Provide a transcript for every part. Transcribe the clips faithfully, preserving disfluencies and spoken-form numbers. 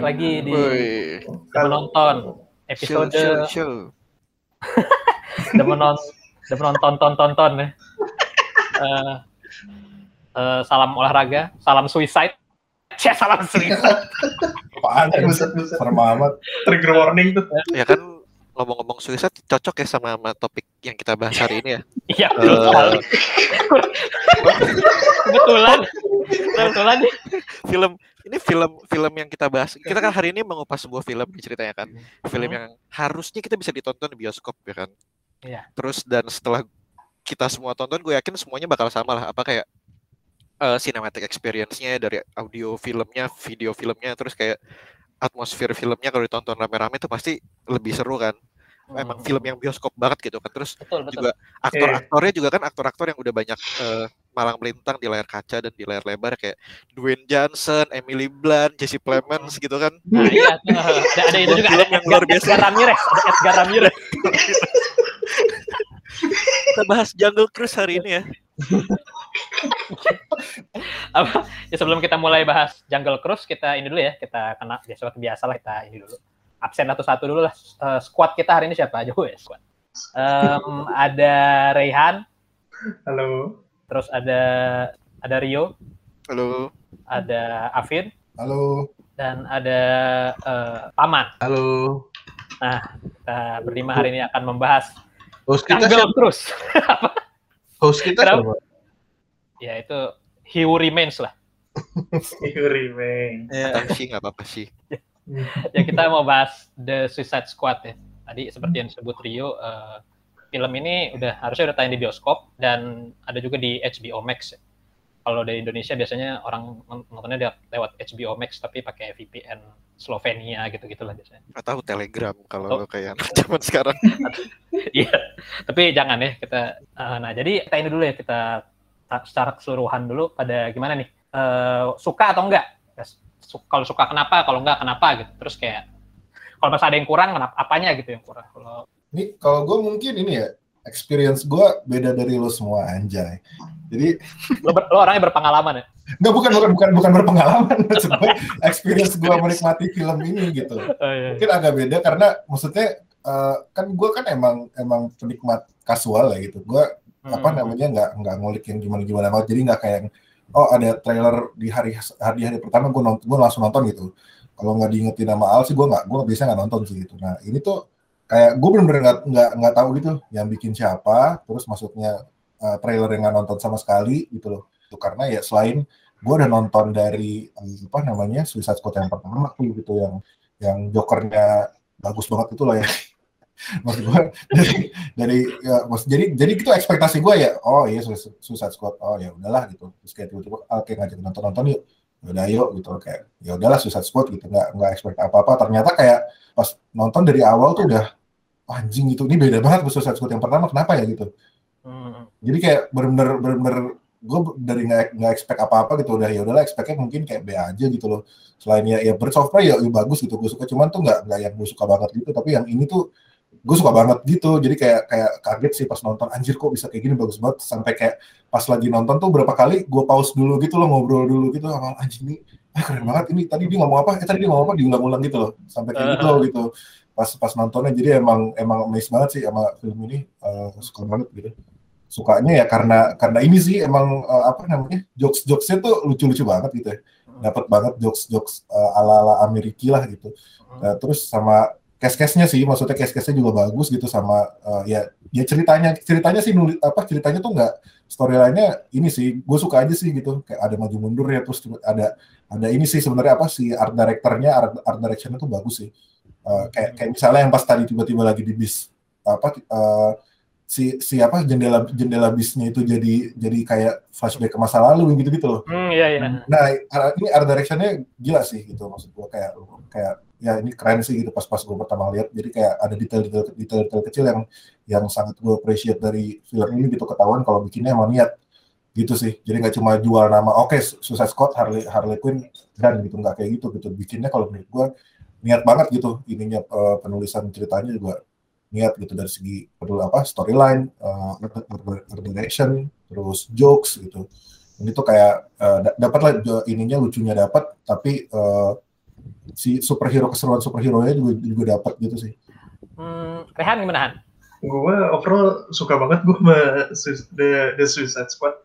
balik lagi di udah menonton episode udah menonton udah menonton ton ton ton ya. Uh, uh, salam olahraga, salam suicide. Cih, salam suicide. Apaan ya, buset buset. Trigger warning tuh. Ya kan ngomong-ngomong suicide cocok ya sama, sama topik yang kita bahas hari ini ya. Iya, betul sekali. Kebetulan. Kebetulan nih. Film ini film film yang kita bahas. Kita kan hari ini mengupas sebuah film ceritanya kan. Film hmm. yang harusnya kita bisa ditonton di bioskop ya kan. Ya. Terus dan setelah kita semua tonton, gue yakin semuanya bakal sama lah. Apa kayak uh, cinematic experience-nya, dari audio filmnya, video filmnya, terus kayak atmosfer filmnya kalau ditonton rame-rame itu pasti lebih seru kan. Hmm. Emang film yang bioskop banget gitu kan. Terus betul, betul. Juga aktor-aktornya juga kan aktor-aktor yang udah banyak uh, malang melintang di layar kaca dan di layar lebar kayak Dwayne Johnson, Emily Blunt, Jesse Plemons gitu kan. Nah, iya, ada, ada itu juga, ada yang luar biasa. Edgar Ramirez, ada Edgar Ramirez. Kita bahas Jungle Cruise hari ini ya. Apa? Ya sebelum kita mulai bahas Jungle Cruise, kita ini dulu ya, kita kena ya, seperti biasa lah, kita ini dulu absen satu-satu dulu lah. Uh, squad kita hari ini siapa aja ya squad? Um, ada Reyhan. Halo. Terus ada ada Rio. Halo. Ada Afin. Halo. Dan ada uh, Paman. Halo. Nah, kita berlima hari ini akan membahas host kita siapa? Terus. Host kita siapa? Ya itu He Who Remains lah. He Who Remains. Kata sih nggak apa-apa sih. Ya kita mau bahas The Suicide Squad ya. Tadi seperti yang disebut Rio, uh, film ini udah harusnya udah tayang di bioskop dan ada juga di H B O Max. Ya. Kalau dari Indonesia biasanya orang nontonnya lewat H B O Max tapi pakai V P N Slovenia gitu-gitulah biasanya. Atau Telegram kalau oh. kayak zaman sekarang. Iya, tapi jangan ya kita. Uh, nah jadi kita ini dulu ya, kita secara keseluruhan dulu pada gimana nih, uh, suka atau enggak? Kalau suka kenapa, kalau enggak kenapa gitu. Terus kayak kalau masih ada yang kurang, kenapa apanya gitu yang kurang? Kalau ini kalau gue mungkin ini ya. Experience gue beda dari lo semua anjay. Jadi lo, ber, lo orangnya berpengalaman ya? Nggak, bukan bukan bukan bukan berpengalaman. Sebenarnya experience gue menikmati film ini gitu. Oh, iya. Mungkin agak beda karena maksudnya uh, kan gue kan emang emang penikmat kasual ya gitu. Gue hmm. apa namanya nggak nggak ngulik yang gimana gimana banget. Jadi nggak kayak oh ada trailer di hari hari hari pertama gue nonton gue langsung nonton gitu. Kalau nggak diingetin nama Al sih gue nggak gue biasa nggak nonton sih gitu. Nah ini tuh kayak gue bener-bener nggak nggak nggak tahu gitu yang bikin siapa, terus maksudnya uh, trailer yang nggak nonton sama sekali gitu loh. Itu karena ya selain gue udah nonton dari apa namanya Suicide Squad yang pertama gitu yang yang Jokernya bagus banget itu loh ya. Maksud gue dari dari ya, maksud, jadi jadi gitu ekspektasi gue ya. Oh iya Suicide Squad, oh ya udahlah gitu. Terus kayak tiba-tiba oke ngajak nonton-nonton yuk. Udah yuk gitu kayak ya udahlah Suicide Squad gitu nggak nggak expect apa-apa. Ternyata kayak pas nonton dari awal tuh udah anjing gitu, ini beda banget sama Suicide Squad yang pertama, kenapa ya gitu. Hmm. Jadi kayak bener-bener, bener-bener gue dari nggak nggak expect apa-apa gitu, udah ya udahlah expect-nya mungkin kayak B aja gitu loh. Selainnya ya Birds of Prey ya, ya bagus gitu, gue suka, cuman tuh nggak nggak yang gue suka banget gitu, tapi yang ini tuh gue suka banget gitu. Jadi kayak kayak kaget sih pas nonton, anjir kok bisa kayak gini, bagus banget. Sampai kayak pas lagi nonton tuh berapa kali gue pause dulu gitu loh, ngobrol dulu gitu sama anjing ini, ah keren banget ini, tadi dia ngomong apa, eh tadi dia ngomong apa, diulang-ulang gitu loh, sampai kayak gitu uh-huh. gitu. Pas pas nontonnya jadi emang emang amazed banget sih sama film ini, uh, suka banget gitu. Sukanya ya karena karena ini sih emang uh, apa namanya jokes-jokesnya tuh lucu-lucu banget gitu ya, dapat banget jokes-jokes uh, ala-ala Amerika lah gitu. Uh, terus sama case-case-nya sih, maksudnya case-case-nya juga bagus gitu sama uh, ya ya ceritanya ceritanya sih nulis apa ceritanya tuh nggak, storyline-nya ini sih gue suka aja sih gitu, kayak ada maju mundur ya, terus ada ada ini sih sebenarnya apa sih art director-nya, art, art direction-nya tuh bagus sih. Uh, kayak, kayak misalnya yang pas tadi tiba-tiba lagi di bis apa uh, si si apa jendela jendela bisnya itu jadi jadi kayak flashback ke masa lalu gitu gitu loh. Mm, iya, iya. Nah ini art direction-nya gila sih gitu, maksud gua kayak kayak ya ini keren sih gitu pas-pas gua pertama lihat. Jadi kayak ada detail-detail detail-detail kecil yang yang sangat gua appreciate dari film ini gitu, ketahuan kalau bikinnya emang niat gitu sih. Jadi nggak cuma jual nama oke okay, Suicide Squad Harley Harley Quinn dan gitu, nggak kayak gitu gitu bikinnya kalau menurut gua niat banget gitu ininya, uh, penulisan ceritanya juga niat gitu dari segi perlu apa storyline, uh, direction, terus jokes gitu. Ini tuh kayak uh, dapatlah ininya lucunya dapat, tapi uh, si superhero, keseruan superhero-nya juga, juga dapat gitu sih. Hmm, Rehan gimana Han? Gue overall suka banget gue sama The, The Suicide Squad.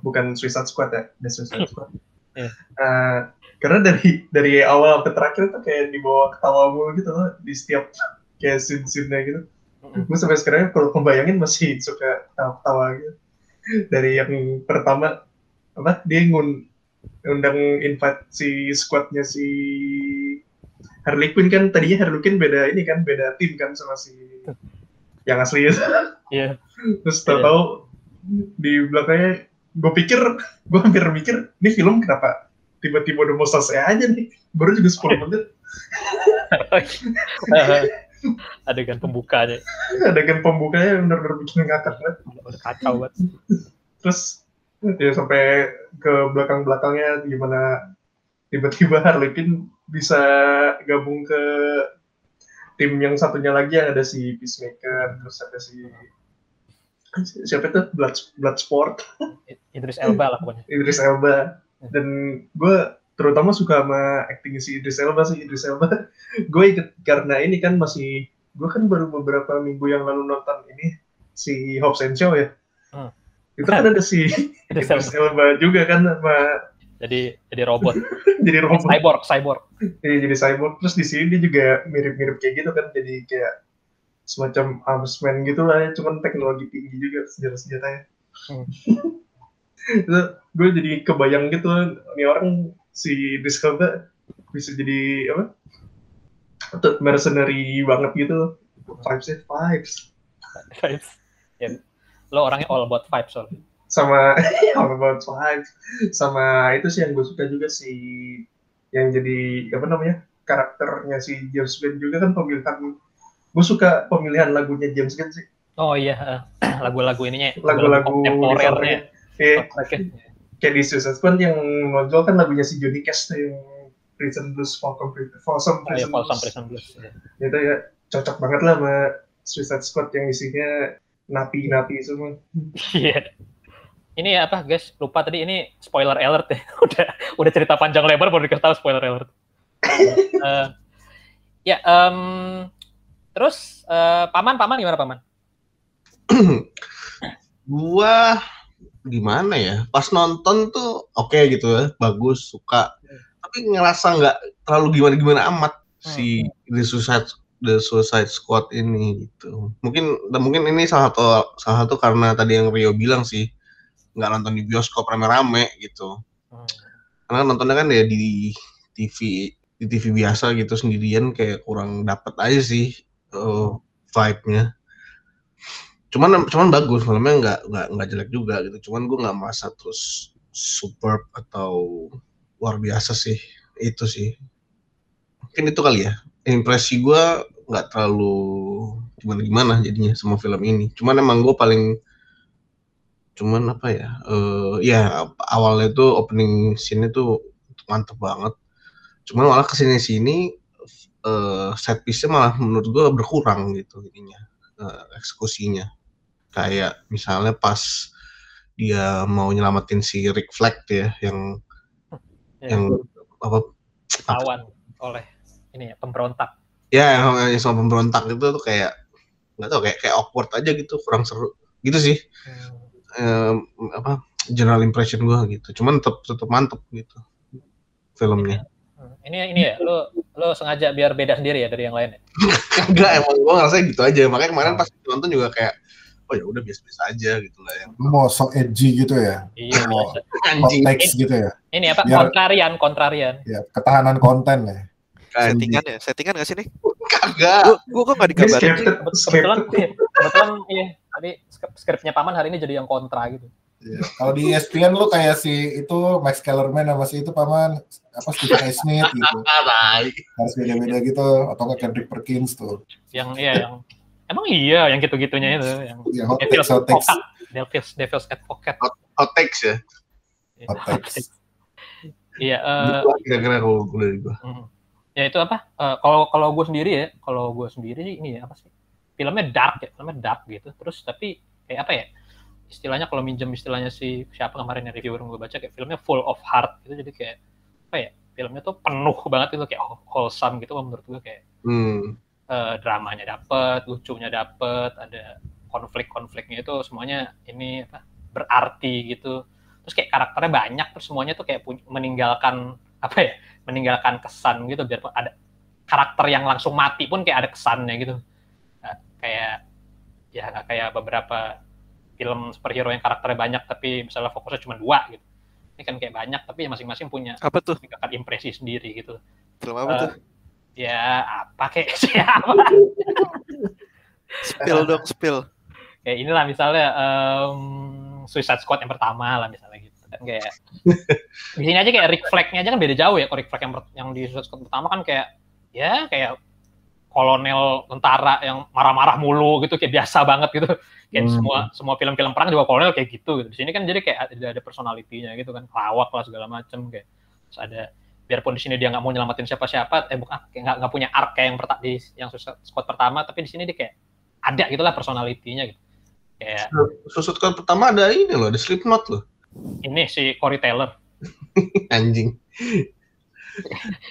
Bukan Suicide Squad ya, The Suicide Squad. Yeah. Uh, karena dari dari awal ke terakhir tuh kayak dibawa ketawa mulu gitu loh, di setiap kayak scene-scene-nya gitu. Mm-hmm. Gue sampai sekarang kalau membayangin masih suka ketawa gitu. Dari yang pertama, apa, dia ngun, undang invite si squadnya si Harley Quinn kan, tadinya Harley Quinn beda ini kan, beda tim kan sama si yang asli ya. Yeah. Terus tahu-tahu yeah. di belakangnya, gue pikir, gue hampir mikir, ini film kenapa tiba-tiba udah mau selesai aja nih, baru juga sepuluh menit. Adegan pembukanya. Adegan pembukanya benar-benar bikin ngakak banget. Kacau banget. Terus ya sampai ke belakang-belakangnya gimana tiba-tiba Harley Quinn bisa gabung ke tim yang satunya lagi yang ada si Peacemaker, terus ada si siapa itu Blood Bloodsport. Idris Elba lah pokoknya. Idris Elba. Dan gue terutama suka sama acting si Idris Elba sih. Idris Elba gue ikut karena ini kan masih, gue kan baru beberapa minggu yang lalu nonton ini si Hobbs and Shaw ya. Hmm. Itu kan ada si Idris Elba juga kan sama, jadi jadi robot. Jadi robot. Cyborg, cyborg. Iya, jadi cyborg. Terus di sini dia juga mirip-mirip kayak gitu kan, jadi kayak semacam arms man gitu lah ya, cuman teknologi tinggi juga senjata-senjatanya. Hmm. Itu gue jadi kebayang gitu, ini orang si Idris Elba bisa jadi apa? Atau mercenary banget gitu. Vibes ya, vibes. Vibes. Ya. Lo orangnya all about vibes soalnya. Sama all about vibes. Sama itu sih yang gue suka juga si yang jadi apa namanya? Karakternya si James Bond juga kan, pemilihan. Gue suka pemilihan lagunya James Bond sih. Oh iya, lagu-lagu ininya. Lagu-lagu kontemporernya. Iya. Kayak di Suicide Squad yang muncul kan lagunya si Johnny Cash tuh yang Prison Blues, Falcon Prison, Folsom Prison Blues. Folsom Prison Blues. Itu ya cocok banget lah sama Suicide Squad yang isinya napi-napi semua. Iya. Ini apa guys, lupa tadi ini spoiler alert ya. Udah udah cerita panjang lebar baru diketahui spoiler alert. uh, ya, um, terus uh, paman paman gimana paman? Gua gimana ya, pas nonton tuh oke okay gitu ya, bagus, suka, tapi ngerasa nggak terlalu gimana-gimana amat si The Suicide, The Suicide Squad ini gitu. Mungkin mungkin ini salah satu salah satu karena tadi yang Rio bilang sih, nggak nonton di bioskop rame-rame gitu, karena nontonnya kan ya di T V, di T V biasa gitu sendirian, kayak kurang dapet aja sih uh, vibe-nya. Cuman cuman bagus, filmnya nggak nggak nggak jelek juga gitu. Cuman gue nggak merasa terus superb atau luar biasa sih, itu sih. Mungkin itu kali ya. Impresi gue nggak terlalu gimana-gimana jadinya sama film ini. Cuman emang gue paling, cuman apa ya? Uh, ya awalnya tuh opening scene-nya tuh mantep banget. Cuman malah kesini-sini uh, set piece-nya malah menurut gue berkurang gitu ininya, uh, eksekusinya. Kayak misalnya pas dia mau nyelamatin si Rick Flag ya, yang ya, yang apa, lawan oleh ini ya, pemberontak. Ya, yang sama pemberontak itu tuh kayak nggak tahu, kayak kayak awkward aja gitu, kurang seru gitu sih. Hmm. Ehm, apa, general impression gue gitu. Cuman tetap tetap mantep gitu filmnya. Ini ini ya, lo lo sengaja biar beda sendiri ya dari yang lain ya? Enggak, emang gue ngerasa gitu aja. Makanya kemarin pas nonton juga kayak, oh ya udah biasa-biasa aja gitu lah ya. Mau sok edgy gitu ya. Iya, mau konteks gitu ya. Ini apa? Biar, kontrarian, kontrarian. Ya, ketahanan konten ya. Settingan ya, settingan nggak sih nih? Kagak. Gue kok nggak dikabarin. Kebetulan, kebetulan iya. Tadi skripnya paman hari ini jadi yang kontra gitu. Ya. Kalau di E S P N lu kayak si itu Max Kellerman sama si itu paman apa Stephen A. Smith gitu. Harus beda-beda gitu, atau ke Kendrick Perkins tuh. Yang iya yang emang iya yang gitu-gitunya itu yang ya, hot Devil's Advocate. Devil's, Devil's Advocate. Hot, hot takes ya. Hot takes. Iya. Kira-kira kalau boleh juga. Ya itu apa? Kalau uh, kalau gue sendiri ya, kalau gue sendiri sih ini ya, apa sih? Filmnya dark ya, filmnya dark gitu. Terus tapi kayak apa ya? Istilahnya kalau minjem istilahnya si siapa kemarin yang reviewer gue baca, kayak filmnya full of heart gitu. Jadi kayak apa ya? filmnya tuh penuh banget itu, kayak wholesome gitu menurut gue, kayak hmm. uh, dramanya dapet, lucunya dapet, ada konflik-konfliknya itu semuanya ini apa, berarti gitu. Terus kayak karakternya banyak, terus semuanya tuh kayak meninggalkan apa ya, meninggalkan kesan gitu, biarpun ada karakter yang langsung mati pun kayak ada kesannya gitu. Nah, kayak ya nggak kayak beberapa film superhero yang karakternya banyak tapi misalnya fokusnya cuma dua gitu. Ini kan kayak banyak tapi masing-masing punya apa tuh tingkat impresi sendiri gitu. Film apa uh, tuh? Ya apa kayak siapa? Spill dong, spill. Kayak inilah misalnya um, Suicide Squad yang pertama lah misalnya gitu kan, kayak di sini aja kayak Rick Flag-nya aja kan beda jauh ya. Kalau Rick Flag yang, yang di Suicide Squad pertama kan kayak ya kayak kolonel tentara yang marah-marah mulu gitu, kayak biasa banget gitu. Kayak hmm. semua semua film-film perang juga kolonel kayak gitu gitu. Di sini kan jadi kayak ada, ada personality-nya gitu kan, lawak lah segala macem kayak. Terus ada, biarpun di sini dia nggak mau nyelamatin siapa-siapa, eh bukan nggak nggak punya arc yang perta, di yang Suicide Squad pertama, tapi di sini dia kayak ada gitulah personality-nya gitu. Kayak Suicide Squad pertama ada ini loh, ada Slipknot loh. Ini si Corey Taylor. Anjing.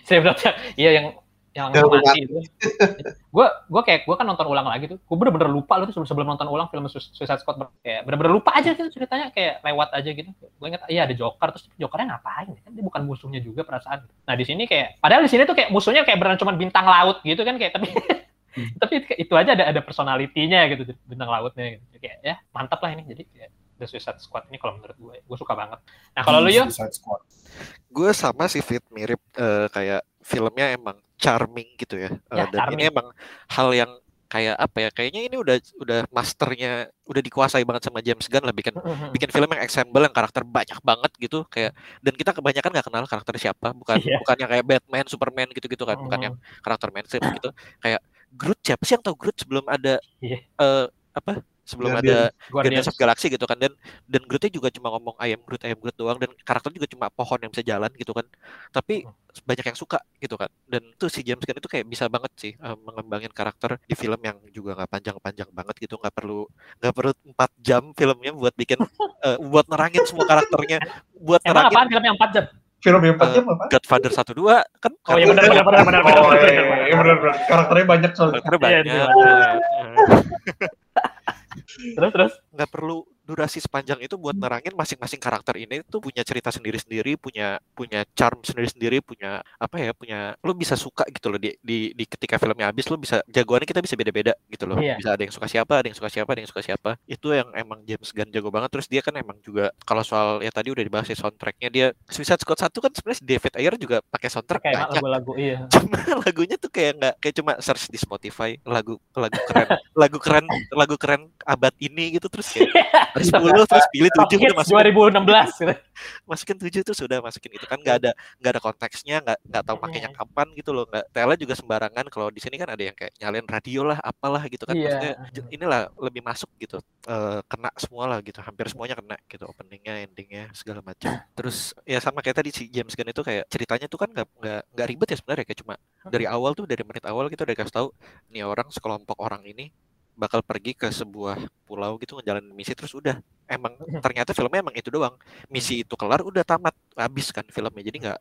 Slipknot iya yang yang mati itu. Gue gue kayak gue kan nonton ulang lagi tuh. Gue bener-bener lupa loh tuh sebelum sebelum nonton ulang film Suicide Squad, kayak bener-bener lupa aja gitu ceritanya, kayak lewat aja gitu. Gue ingat iya ada Joker, terus Jokernya ngapain? Kan dia bukan musuhnya juga perasaan. Nah di sini kayak padahal di sini tuh kayak musuhnya kayak beneran cuma bintang laut gitu kan, kayak tapi hmm. tapi itu aja ada ada personalitinya gitu, bintang lautnya gitu. Kayak ya mantap lah ini. Jadi kayak The Suicide Squad ini kalau menurut gue, gue suka banget. Nah kalau hmm, lu ya? Gue sama sih, fit mirip uh, kayak filmnya emang charming gitu ya, ya uh, dan charming. Ini emang hal yang kayak apa ya, kayaknya ini udah udah masternya, udah dikuasai banget sama James Gunn lah, bikin mm-hmm. bikin film yang ensemble, yang karakter banyak banget gitu kayak, dan kita kebanyakan nggak kenal karakter siapa, bukan yeah. bukan yang kayak Batman, Superman gitu-gitu kan, mm-hmm. bukan yang karakter mainstream gitu, kayak Groot, siapa sih yang tahu Groot sebelum ada yeah. uh, apa sebelum Guardian. ada Guardians of Galaxy gitu kan, dan dan Grootnya juga cuma ngomong I am Groot, I am Groot doang, dan karakternya juga cuma pohon yang bisa jalan gitu kan, tapi banyak yang suka gitu kan, dan itu si James Gunn itu kayak bisa banget sih uh, mengembangin karakter di film yang juga nggak panjang-panjang banget gitu, nggak perlu nggak perlu empat jam filmnya buat bikin uh, buat nerangin semua karakternya, buat emang nerangin apaan film yang empat jam? Film yang empat jam apa? Godfather satu dua kan. Oh iya benar benar benar benar benar benar benar karakternya banyak soalnya. Karakternya banyak. Terus terus nggak perlu durasi sepanjang itu buat nerangin masing-masing karakter ini tuh punya cerita sendiri-sendiri, punya punya charm sendiri-sendiri, punya apa ya, punya lu bisa suka gitu loh di di, di ketika filmnya habis, lu bisa jagoannya kita bisa beda-beda gitu loh. Yeah. Bisa ada yang suka siapa, ada yang suka siapa, ada yang suka siapa. Itu yang emang James Gunn jago banget. Terus dia kan emang juga kalau soal ya tadi udah dibahas sih soundtracknya, dia Suicide Squad satu kan sebenarnya David Ayer juga pakai soundtrack kayak banyak lagu-lagu, iya. Cuma lagunya tuh kayak nggak kayak cuma search di Spotify lagu lagu keren, lagu keren, lagu keren abad ini gitu, terus kayak Terus sepuluh terus pilih tujuh udah masukin dua ribu enam belas gitu. Masukin tujuh terus udah masukin itu kan nggak ada nggak ada konteksnya, nggak nggak tahu pakainya kapan gitu loh. Nggak, Tela juga sembarangan. Kalau di sini kan ada yang kayak nyalain radio lah apalah gitu kan. Yeah. Maksudnya inilah lebih masuk gitu. Uh, kena semua lah gitu, hampir semuanya kena gitu, openingnya, endingnya, segala macam. Terus ya sama kayak tadi si James Gunn itu kayak ceritanya tuh kan nggak nggak nggak ribet ya sebenarnya, kayak cuma dari awal tuh, dari menit awal kita udah kasih tahu nih orang, sekelompok orang ini bakal pergi ke sebuah pulau gitu, ngejalanin misi, terus udah. Emang ternyata filmnya emang itu doang, misi itu kelar udah tamat, habis kan filmnya. Jadi nggak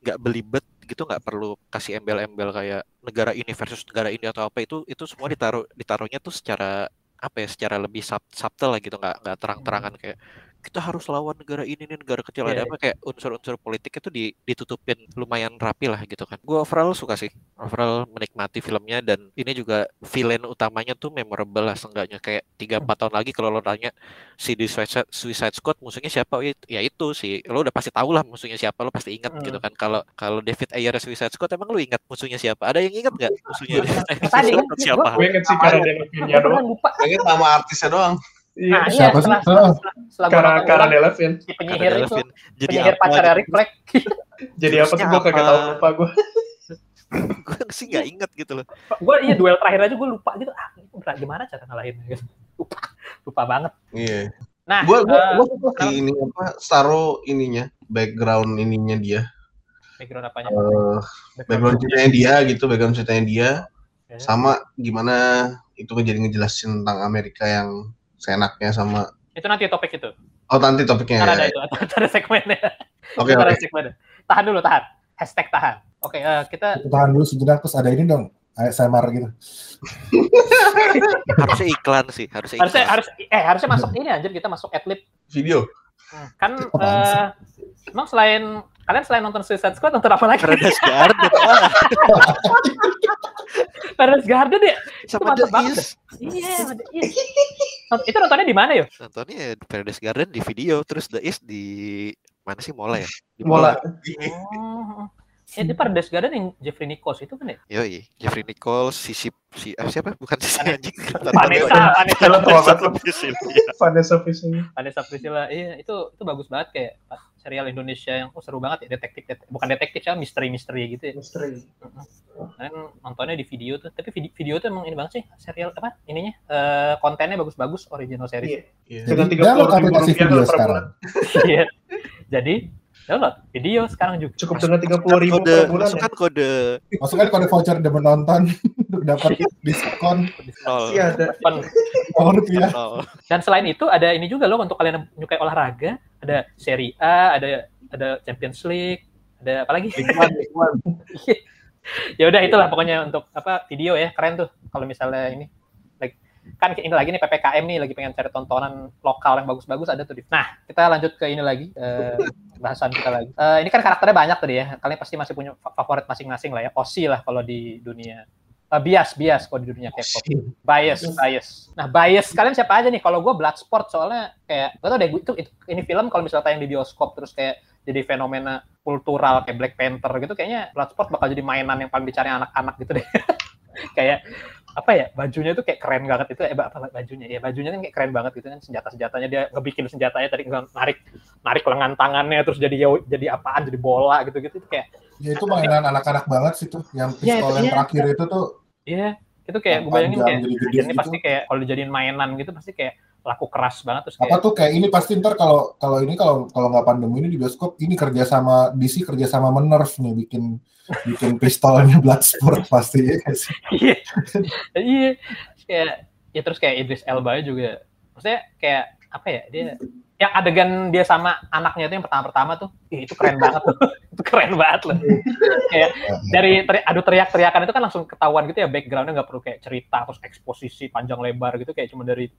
nggak belibet gitu, nggak perlu kasih embel-embel kayak negara ini versus negara ini atau apa, itu itu semua ditaruh ditaruhnya tuh secara apa ya, secara lebih sub, subtle lah gitu, nggak nggak terang-terangan kayak kita harus lawan negara ini nih, negara kecil yeah. ada apa, kayak unsur-unsur politik itu ditutupin lumayan rapi lah gitu kan. Gue overall suka sih, overall menikmati filmnya, dan ini juga villain utamanya tuh memorable lah seenggaknya, kayak tiga empat tahun lagi kalau lo tanya si di Suicide, Suicide Squad musuhnya siapa, ya itu sih lo udah pasti tahu lah musuhnya siapa, lo pasti ingat mm. gitu kan. Kalau kalau David Ayer Suicide Squad emang lo ingat musuhnya siapa? Ada yang ingat nggak musuhnya Suicide Squad siapa? Gue inget sih karena Delevingne doang, gue ingat nama artisnya doang. Nah, nah, iya, setelah, setelah, setelah karena karena Delevingne, si penyihir Cara itu, jadi penyihir pacarnya Rick Flag. Jadi apa sih, gue kagak tahu, lupa gue. Gue sih nggak inget gitu loh. Gue iya duel terakhir aja gue lupa gitu. Ah, gimana cara ngalahinnya? Gitu. Lupa, lupa banget. Iya. Yeah. Nah, gue gue gue ini apa? Taruh ininya, background ininya dia. Background apanya? Uh, background ceritanya dia gitu, background ceritanya dia. Okay. Sama gimana itu jadi ngejelasin tentang Amerika yang seenaknya sama. Itu nanti topik itu. Oh, nanti topiknya. Ntar ada itu, atau ada segmennya. Oke, okay, oke. Okay. Tahan dulu, tahan. Hashtag tahan. Oke, okay, uh, kita... tahan dulu sejenak, terus ada ini dong. A S M R gitu. Harusnya iklan sih. Harusnya iklan. Harusnya, harus, eh, harusnya masuk ini anjir, kita masuk adlib. Video. Kan, oh, uh, emang selain... Kalian selain nonton Suicide Squad, nonton apa lagi? Paradise Garden. Paradise Garden ya? Sama The East. Iya, The East. Itu nontonnya di mana yuk? Nontonnya Paradise Garden di video, terus The East di... Mana sih, Mola ya? Di Mola. Oh. Ya, di Paradise Garden yang Jeffrey Nichols itu kan ya? Yoi, Jeffrey Nichols, si... si, si ah, siapa? Bukan si anjing. Vanessa. Vanessa Priscilla. Vanessa Priscilla. Iya, itu itu bagus banget kayak... serial Indonesia yang oh, seru banget ya, detektif, detektif bukan detektif ya, misteri-misteri gitu ya. Misteri. Kalian nontonnya di video tuh, tapi video, video tuh emang ini banget sih, serial apa ininya, uh, kontennya bagus-bagus, original series. Iya. Sudah tiga puluh ribu rupiah per bulan. Iya. Jadi, download video sekarang juga. Cukup dengan tiga puluh ribu rupiah per bulan. Masukkan kode. Masukkan kode voucher dan menonton untuk dapat diskon. Iya, ada. nol rupiah. Dan selain itu ada ini juga loh untuk kalian yang menyukai olahraga. Ada Serie A, ada ada Champions League, ada apa lagi? Ya udah itulah pokoknya untuk apa video ya, keren tuh kalau misalnya ini like, kan ini lagi nih P P K M nih lagi pengen cari tontonan lokal yang bagus-bagus ada tuh. Nah kita lanjut ke ini lagi eh, bahasan kita lagi. Eh, ini kan karakternya banyak tadi ya, kalian pasti masih punya favorit masing-masing lah ya, Osi lah kalau di dunia. Uh, bias, bias kalau di dunia K-pop. Bias, bias. Nah, bias kalian siapa aja nih? Kalau gue Bloodsport soalnya kayak, gue tau deh, itu, itu, ini film kalau misalnya tayang di bioskop terus kayak jadi fenomena kultural kayak Black Panther gitu, kayaknya Bloodsport bakal jadi mainan yang paling dicari anak-anak gitu deh. Kayak, apa ya, bajunya tuh kayak keren banget itu, eh apa bajunya? Ya bajunya kan kayak keren banget gitu kan, senjata-senjatanya dia ngebikin senjatanya tadi narik narik lengan tangannya terus jadi jadi apaan, jadi bola gitu-gitu kayak. Ya itu mainan anak-anak banget sih tuh, yang pistol ya, yang terakhir ya. Itu tuh. Iya, itu kayak gue bayangin kayak ini gitu. Pasti kayak kalau dijadiin mainan gitu pasti kayak laku keras banget terus kayak. Apa tuh kayak ini pasti ntar kalau kalau ini kalau kalau nggak pandemi ini di bioskop ini kerja sama D C kerja sama Nerf nih bikin bikin pistolnya Bloodsport pasti. Iya, iya, kayak ya terus kayak Idris Elba juga, maksudnya kayak apa ya dia. Yang adegan dia sama anaknya itu yang pertama-pertama tuh, ih, itu keren banget tuh, itu keren banget loh. Kayak dari teri- aduh teriak-teriakan itu kan langsung ketahuan gitu ya, backgroundnya nggak perlu kayak cerita terus eksposisi panjang lebar gitu, kayak cuma dari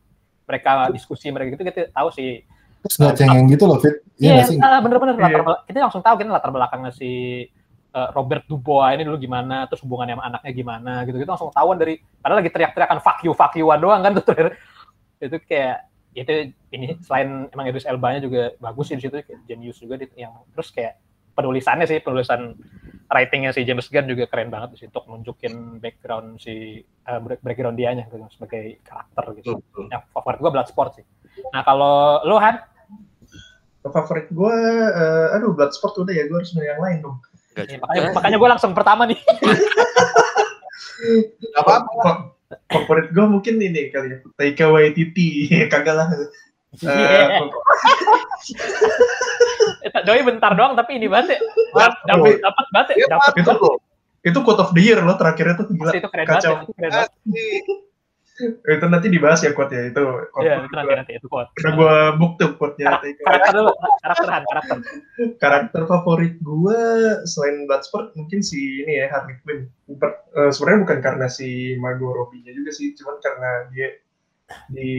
mereka diskusi mereka gitu kita tahu sih. Terus nggak cengeng gitu loh, Fit? Iya, yeah, bener-bener yeah. Latar, kita langsung tahu kan latar belakangnya si uh, Robert Dubois ini dulu gimana, terus hubungannya sama anaknya gimana gitu-gitu langsung ketahuan dari, padahal lagi teriak-teriakan fuck you, fuck you-an doang kan tuh. Itu kayak itu ini selain emang Idris Elba-nya juga bagus sih di situ, genius juga di, yang terus kayak penulisannya sih penulisan writing-nya si James Gunn juga keren banget sih untuk nunjukin background si uh, background dianya gitu, sebagai karakter gitu. Betul. Yang favorit gue Bloodsport sih. Nah kalau lo Han? Favorit gue, uh, aduh Bloodsport udah ya, gue harus milih yang lain dong. Ya, makanya makanya gue langsung pertama nih. Apa-apa. Favorit gue mungkin ini kali ya, Taika Waititi, kagak lah. Yeah. Uh, Doi bentar doang, tapi ini banget ya. Dapat, dapat banget ya. Dapat itu loh. Itu quote of the year loh, terakhirnya tuh gila. Itu keren banget. Ya, itu nanti dibahas ya quote ya, itu. Iya, nanti nanti itu quote. Karena gue book tuh quote-nya Taika. Karakter dulu, karakteran, karakter. Karakter favorit gue selain Bloodsport mungkin si ini ya, Harley Quinn. Uh, sebenarnya bukan karena si Margot Robbie-nya juga sih, cuman karena dia di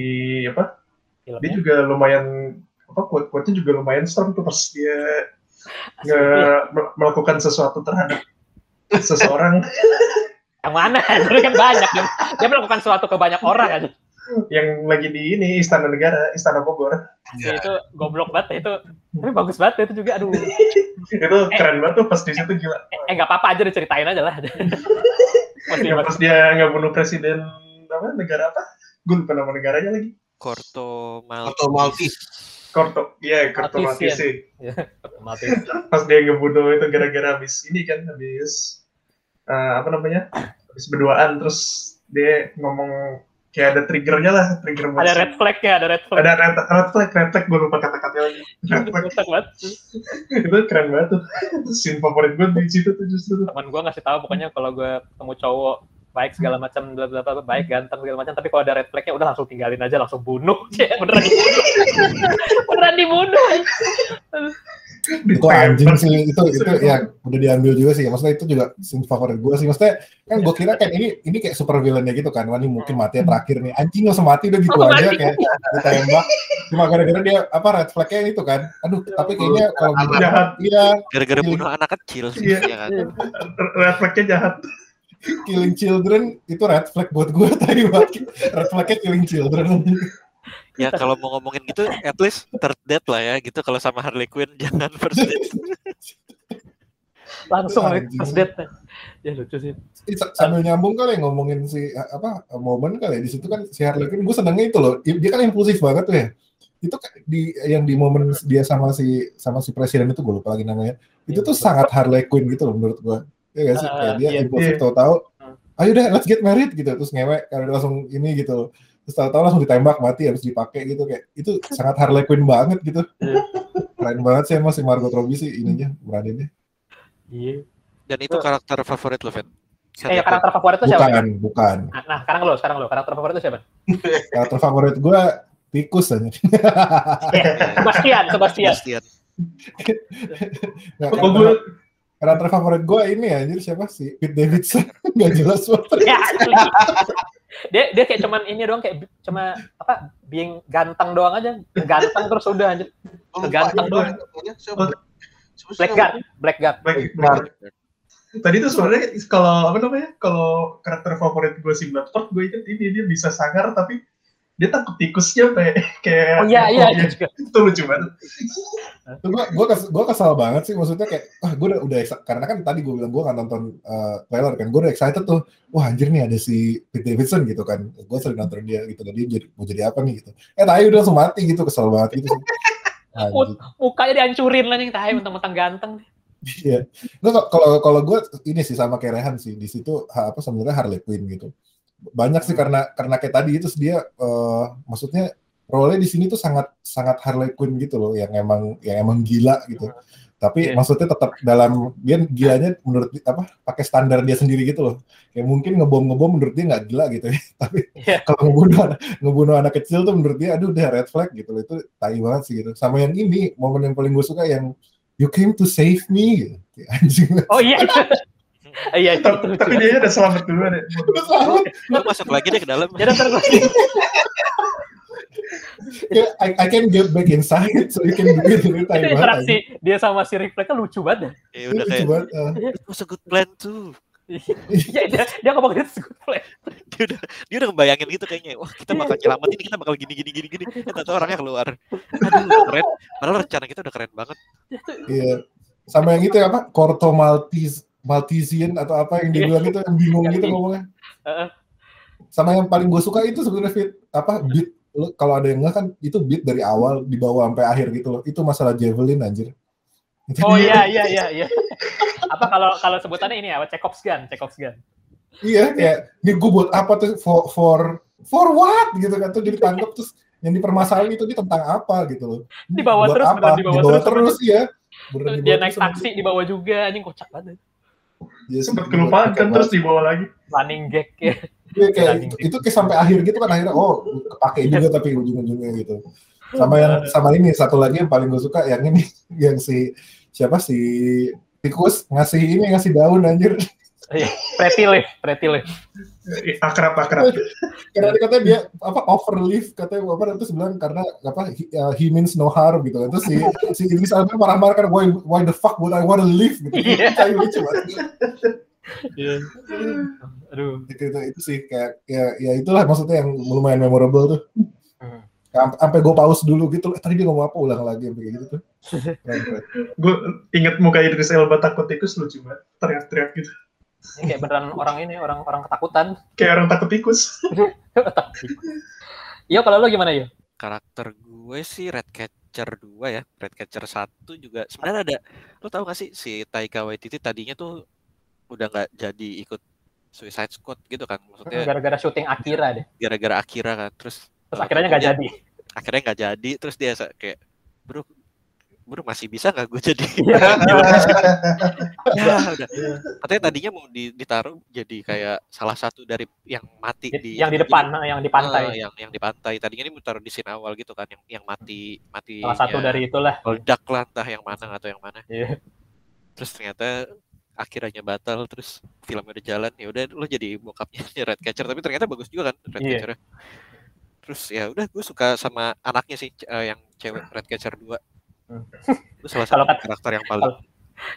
apa? Filmnya? Dia juga lumayan apa quote-quote-nya juga lumayan serem tuh pas dia nge, melakukan sesuatu terhadap seseorang. Yang mana? Itu kan banyak. Dia, dia melakukan sesuatu ke banyak orang kan. Yang lagi di ini Istana Negara, Istana Bogor. Ya. Itu goblok banget itu. Tapi bagus banget itu juga. Aduh. Itu eh, keren banget tuh pas di situ gila. Eh enggak eh, apa-apa aja diceritain aja lah. Yang pas dia enggak bunuh presiden apa negara apa? Gue lupa nama negaranya lagi. Corto Maltese. Corto, yeah, Corto Maltese. Iya, Corto Maltese. Pas dia ngebunuh itu gara-gara habis ini kan habis Uh, apa namanya, habis berduaan terus dia ngomong kayak ada triggernya lah, trigger ada red flag ya, ada red flag ada red, red flag, red flag, gue lupa kata-katanya lagi red flag. Itu keren banget tuh, scene favorit gue di situ tuh justru teman gue ngasih tahu pokoknya kalau gue ketemu cowok baik segala macam, bla bla bla, baik ganteng segala macam, tapi kalau ada red flagnya udah langsung tinggalin aja, langsung bunuh, beneran dibunuh, beneran dibunuh. Kok anjing sih itu itu ya udah diambil juga sih. Maksudnya itu juga scene favorit gue sih. Maksudnya kan gue kira kan ini ini kayak super villainnya gitu kan. Wah ini mungkin mati terakhir nih. Anjing langsung mati udah gitu oh, aja kayak ditembak. Cuma gara-gara dia apa red flagnya itu kan. Aduh tapi kayaknya kalau gitu jahat dia gara-gara bunuh anak kecil sih ya kan. Red flagnya jahat. Killing children itu red flag buat gue tadi banget. Red flagnya killing children. Ya kalau mau ngomongin gitu, at least third date lah ya gitu. Kalau sama Harley Quinn jangan first date. Langsung first date. Ya lucu sih. Sambil nyambung kali ngomongin si apa momen kali di situ kan si Harley Quinn. Gue senengnya itu loh. Dia kan impulsif banget tuh ya. Itu di yang di momen dia sama si sama si presiden itu gue lupa lagi namanya. Itu tuh sangat Harley Quinn gitu loh menurut gue. Ya gak sih? Kayak dia impulsif tahu-tahu. Ayo deh, let's get married gitu. Terus ngewek karena langsung ini gitu. Setelah tahun langsung ditembak mati harus dipakai gitu kayak itu sangat Harley Quinn banget gitu. Keren banget sih emang si Margot Robbie sih ininya beraninya. Iya. Dan itu karakter favorit lo, Fen? Eh, karakter favorit itu siapa? Bukan, bukan. Nah, sekarang lo, sekarang lo. Karakter favorit itu siapa? Karakter favorit gue tikus aja. Sebastian, Sebastian. Sebastian. Nah, karakter, karakter favorit gue ini ya, anjir siapa sih? Pete Davidson. Enggak jelas banget. Ya, dia dia kayak cuman ini doang kayak cuma apa being ganteng doang aja ganteng terus udah anjir ganteng doang black guard black guard tadi tuh sebenarnya kalau apa namanya kalau karakter favorit gue si Bloodsport gue itu ini dia bisa sangar tapi dia takut tikusnya kayak kayak oh, iya, iya, iya. Itu lucu banget. Gue gue kesal banget sih maksudnya kayak ah gue udah, udah karena kan tadi gue bilang gue nggak nonton uh, trailer kan gue udah excited tuh wah anjir nih ada si Pete Davidson gitu kan gue sering nonton dia gitu jadi jadi mau jadi apa nih gitu eh tahu udah langsung mati gitu kesal banget gitu. Mukanya dihancurin lah nih tahu mentang-mentang ganteng. Iya. Nah kalau kalau gue ini sih sama kayak Rehan sih di situ apa sebenarnya Harley Quinn gitu. Banyak sih karena karena kayak tadi itu dia uh, maksudnya role-nya di sini tuh sangat sangat Harley Quinn gitu loh yang emang yang emang gila gitu. Tapi yeah. Maksudnya tetap dalam dia gilanya menurut apa pakai standar dia sendiri gitu loh. Kayak mungkin ngebom-ngebom menurut dia nggak gila gitu ya. Tapi yeah. Kalau ngebunuh ngebunuh anak kecil tuh menurut dia aduh udah red flag gitu loh. Itu tai banget sih gitu. Sama yang ini momen yang paling gue suka yang you came to save me. Anjing. Oh iya. Yeah. Iya, tapi, tapi dia udah selamat duluan ya. Udah selamat. Lu masuk lagi deh ke dalam. Ya ntar lagi. Yeah, I, I can get back inside so you can do it every time. Interaksi dia sama si Rick Flag kan lucu banget. Iya, udah kayak. It was a good plan too. Iya, dia dia ngomong dia good plan. Dia udah dia udah ngebayangin gitu kayaknya. Wah, kita bakal nyelamat ini, kita bakal gini gini gini gini. Ternyata orangnya keluar. Aduh, keren. Padahal rencana kita udah keren banget. Iya. Sama yang itu ya, apa? Corto Maltese. Maltesian atau apa yang dibilang itu yang bingung gitu ngomongnya. Sama yang paling gue suka itu sebenarnya fit apa beat lo kalau ada yang nggak kan itu beat dari awal dibawa sampai akhir gitu loh. Itu masalah javelin anjir. Oh iya iya iya iya. Apa kalau kalau sebutannya ini apa Chekhov's gun, Chekhov's gun. Iya kayak ini gue buat apa tuh for for for what gitu kan tuh jadi tangkap terus yang dipermasalahin itu dia tentang apa gitu loh. Dibawa terus apa? Dibawa, dibawa terus, terus ya. Beneran dia naik taksi dibawa juga anjing kocak banget. Ya, sempat kelupaan kan terus dibawa lagi running gag ya, ya kayak, itu, itu kayak sampai akhir gitu kan akhirnya oh kepake juga tapi ujung-ujungnya gitu sama yang sama ini satu lagi yang paling gue suka yang ini yang si siapa si tikus ngasih ini ngasih daun anjir pretty leaf pretty leaf akrab akrab karena katanya dia apa overleaf katanya apa terus bilang karena apa he, uh, he means no harm gitu terus si si Idris Elba marah-marah kan why why the fuck would I want to leave gitu kayak lucu banget. Iya. Aduh itu, itu, itu sih kayak ya, ya itulah maksudnya yang lumayan memorable tuh sampai gue pause dulu gitu tadi dia ngomong apa ulang lagi begitu tuh gue inget muka Idris Elba takut tikus lucu banget teriak-teriak gitu. Ini kayak beneran orang ini, orang orang ketakutan. Kayak orang takut tikus. Yo, kalau lo gimana yo? Karakter gue sih Ratcatcher dua ya, Ratcatcher satu juga. Sebenarnya ada, lo tau gak sih si Taika Waititi tadinya tuh udah nggak jadi ikut Suicide Squad gitu kan? Maksudnya gara-gara syuting Akira deh. Gara-gara Akira kan, terus. Terus akhirnya nggak jadi. Akhirnya nggak jadi, terus dia kayak, bro, Bro, masih bisa nggak gue jadi? Ya udah. Katanya tadinya mau ditaruh jadi kayak salah satu dari yang mati di yang di depan, jadi, yang di pantai. Uh, yang yang di pantai. Tadinya ini mau taruh di scene awal gitu kan, yang yang mati mati. Salah satu dari itulah. Meledak lah, entah yang mana atau yang mana. Yeah. Terus ternyata akhirnya batal, terus filmnya udah jalan, ya udah lo jadi bokapnya Ratcatcher, tapi ternyata bagus juga kan Ratcatcher. Yeah. Terus ya udah gue suka sama anaknya sih yang cewek Ratcatcher dua. Itu salah satu karakter yang paling.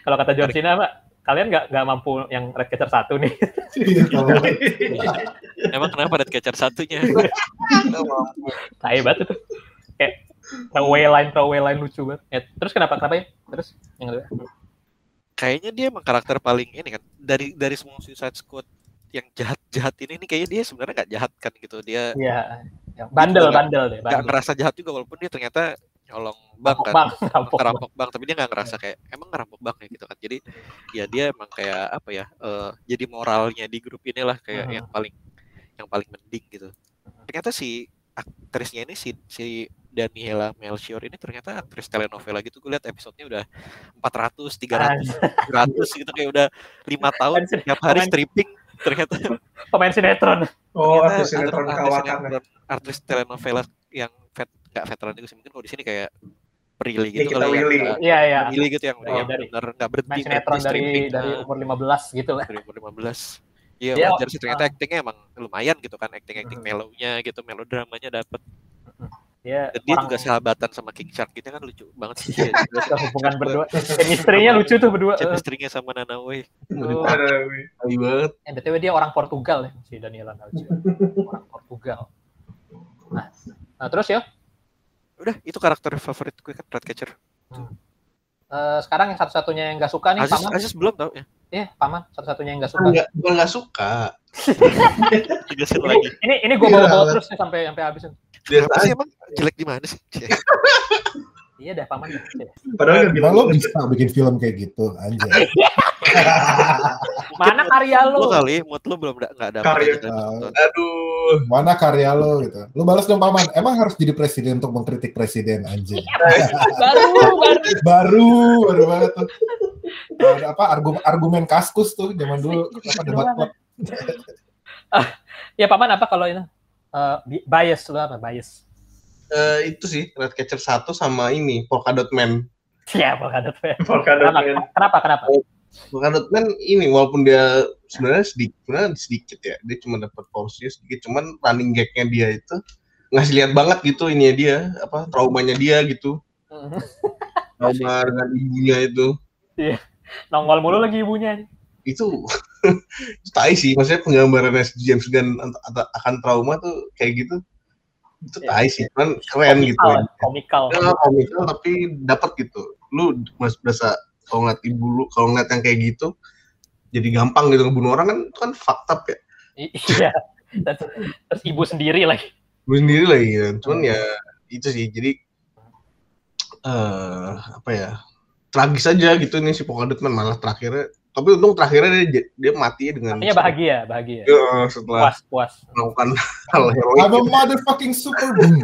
Kalau kata John Cena, Pak, kalian nggak nggak mampu yang Ratcatcher satu nih. Emang kenapa Ratcatcher satunya? Nggak mampu. Kayak banget itu. Kayak throwaway line, throwaway line lucu banget. Ya, terus kenapa kenapa ya? Terus yang kedua. Kayaknya dia emang karakter paling ini kan, dari dari semua Suicide Squad yang jahat-jahat ini nih, kayaknya dia sebenarnya nggak jahat kan gitu, dia ya, ya. bandel dia bandel deh nggak ngerasa jahat juga, walaupun dia ternyata nyolong bank kan, ngerampok bank, tapi dia nggak ngerasa kayak emang ngerampok bank ya gitu kan. Jadi ya dia emang kayak apa ya, uh, jadi moralnya di grup inilah kayak hmm. yang paling yang paling mending gitu. Ternyata si aktrisnya ini si si Daniela Melchior ini ternyata aktris telenovela gitu. Gue lihat episodenya udah empat ratus, tiga ratus, dua ratus gitu, kayak udah lima tahun tiap hari stripping ternyata. Pemain sinetron. Oh, ternyata artis sinetron kawakan. Artis telenovela yang vet, gak veteran juga sih, mungkin kalau di sini kayak Prilly gitu kalau ya. Iya, iya. Prilly gitu yang udah oh, benar enggak berhenti sinetron dari dari umur lima belas gitu lah. Dari umur lima belas. Iya, ya, wajar sih ternyata uh, actingnya emang lumayan gitu kan, acting-acting uh, melonya gitu, melodramanya dapet. Ya, dia orang juga sahabatan sama King Shark gitu kan, lucu banget sih. Ya, hubungan berdua. Chemistry-nya lucu tuh berdua. Chemistry-nya sama Nanawe. Oh. Hai banget. Eh, B T W dia orang Portugal ya, si Daniela Melchior. Orang Portugal. Nah, nah terus ya. Udah, itu karakter favorit gue kan Ratcatcher. Hmm. Uh, sekarang yang satu-satunya yang enggak suka nih Aziz, Paman. Aziz belum tahu ya. Iya, Paman, satu-satunya yang enggak suka. Enggak, gue enggak suka. Tegasin lagi. Ini ini gue bawa-bawa terus nih sampai sampai habis. Dia sih emang jelek di mana sih? Iya dah Paman. Padahal kan lo bisa bikin film kayak gitu anjay. Mana karya lo? Lo kali mood lo belum enggak ada. Aduh, mana karya lo gitu. Lo balas dong Paman. Emang harus jadi presiden untuk mengkritik presiden anjay. Baru baru baru baru banget tuh. Ada apa argumen argumen kaskus tuh zaman dulu apa debat. Ya Paman apa kalau ini? Uh, bias lu apa bias? Uh, itu sih Ratcatcher satu sama ini Polka-Dot Man. Iya Polka-Dot Man. Polka-Dot Man. Kenapa kenapa? Polka-Dot Man ini walaupun dia sebenarnya sedikit, sebenarnya sedikit ya, dia cuma dapat porsinya sedikit, cuman running gag-nya dia itu ngasih lihat banget gitu ininya dia apa traumanya dia gitu. Trauma dengan ibunya itu. Iya. Nongol mulu lagi ibunya. Itu tai sih, maksudnya penggambaran James Gunn akan trauma tuh kayak gitu, itu tai sih, cuman keren gitu, komikal, ya, komikal tapi dapat gitu, lu berasa kalau ngeliat ibu lu, kalau ngeliat yang kayak gitu, jadi gampang gitu ngebunuh orang kan, itu kan fucked up ya. Iya, terus ibu sendiri lagi, ibu sendiri lagi, ya. Cuman ya itu sih, jadi uh, apa ya, tragis aja gitu nih si Polka-Dot Man malah terakhirnya. Tapi untung terakhirnya dia, dia mati dengan artinya bahagia, bahagia. Ya, setelah puas, puas. Melakukan hal heroik. I'm a motherfucking super boom.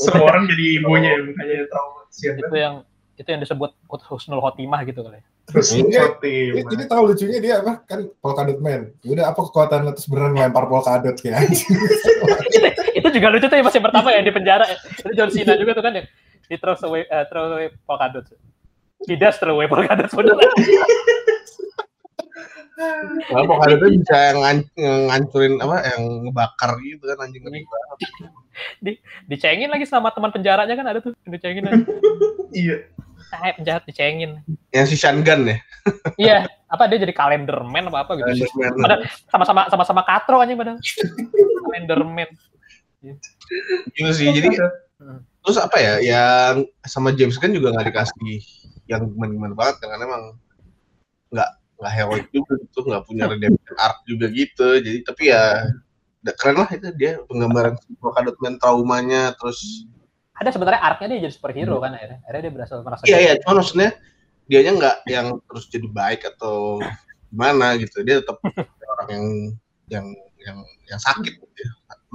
Semua orang jadi ibunya makanya trauma. Itu yang itu yang disebut husnul khotimah gitu kali. Husnul khotimah. Ini tahu lucunya dia apa? Kan Polkadot Man. Udah apa kekuatan terus beneran lempar polkadot ya. Itu juga lucu tuh yang masih pertama ya di penjara. Itu John Cena juga tuh kan ya. Di throw away uh, throw away polkadot. Tidak terlalu Polka-Dot sebenarnya. Nah, Polka-Dot itu bisa ngancurin apa, yang ngebakar gitu kan anjing ngeri banget. Di, dicengin lagi sama teman penjaranya kan ada tuh, dicengin aja. Iya. Nah, penjahat dicengin. Yang si Shangan ya. Iya, apa dia jadi Kalenderman apa apa gitu. Padahal sama-sama sama-sama katro anjing padahal. Kalenderman. Gitu sih. Jadi terus apa ya, yang sama James Gunn juga nggak dikasih yang gimana-gimana banget, karena emang nggak nggak heroik juga gitu, nggak punya redemption arc juga gitu, jadi tapi ya keren lah itu dia penggambaran Polka-Dot Man traumanya, terus ada sebenarnya arc-nya dia jadi superhero hmm. kan akhirnya, akhirnya dia berhasil merasa iya iya, cuma maksudnya dianya nggak yang terus jadi baik atau gimana gitu, dia tetap orang yang yang yang yang sakit gitu,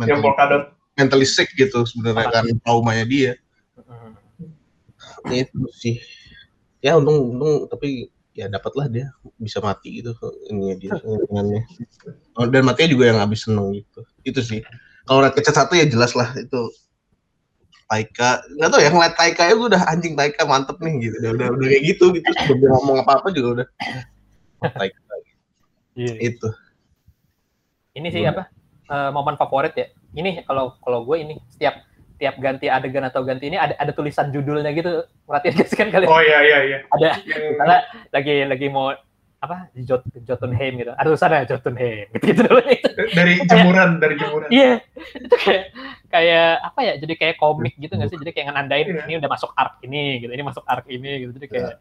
yang Polka-Dot mentally sick gitu sebenarnya kan traumanya dia. ya itu sih. Ya untung untung tapi ya dapatlah dia bisa mati gitu ininya dia inginannya. Dan matinya juga yang habis seneng gitu. Itu sih. Kalau Ratcatcher satu ya jelas lah itu Taika, nggak tau ya ngeliat Taika ya udah anjing Taika mantep nih gitu, udah udah, udah kayak gitu gitu, sebelum ngomong apa apa juga udah Taika lagi. Yeah. Itu. Ini sih apa uh, momen favorit ya. Ini kalau kalau gue ini setiap tiap ganti adegan atau ganti ini ada ada tulisan judulnya gitu, perhatiin guys kan kalian. Oh iya iya iya. Ada misalnya lagi lagi mau apa Jot, Jotunheim gitu, ada tulisannya Jotunheim gitu gitu dulu itu. Dari jemuran kayak, dari jemuran. Iya itu kayak kayak apa ya, jadi kayak komik gitu nggak sih, jadi kayak ngandain yeah. Ini udah masuk arc ini gitu, ini masuk arc ini gitu, jadi kayak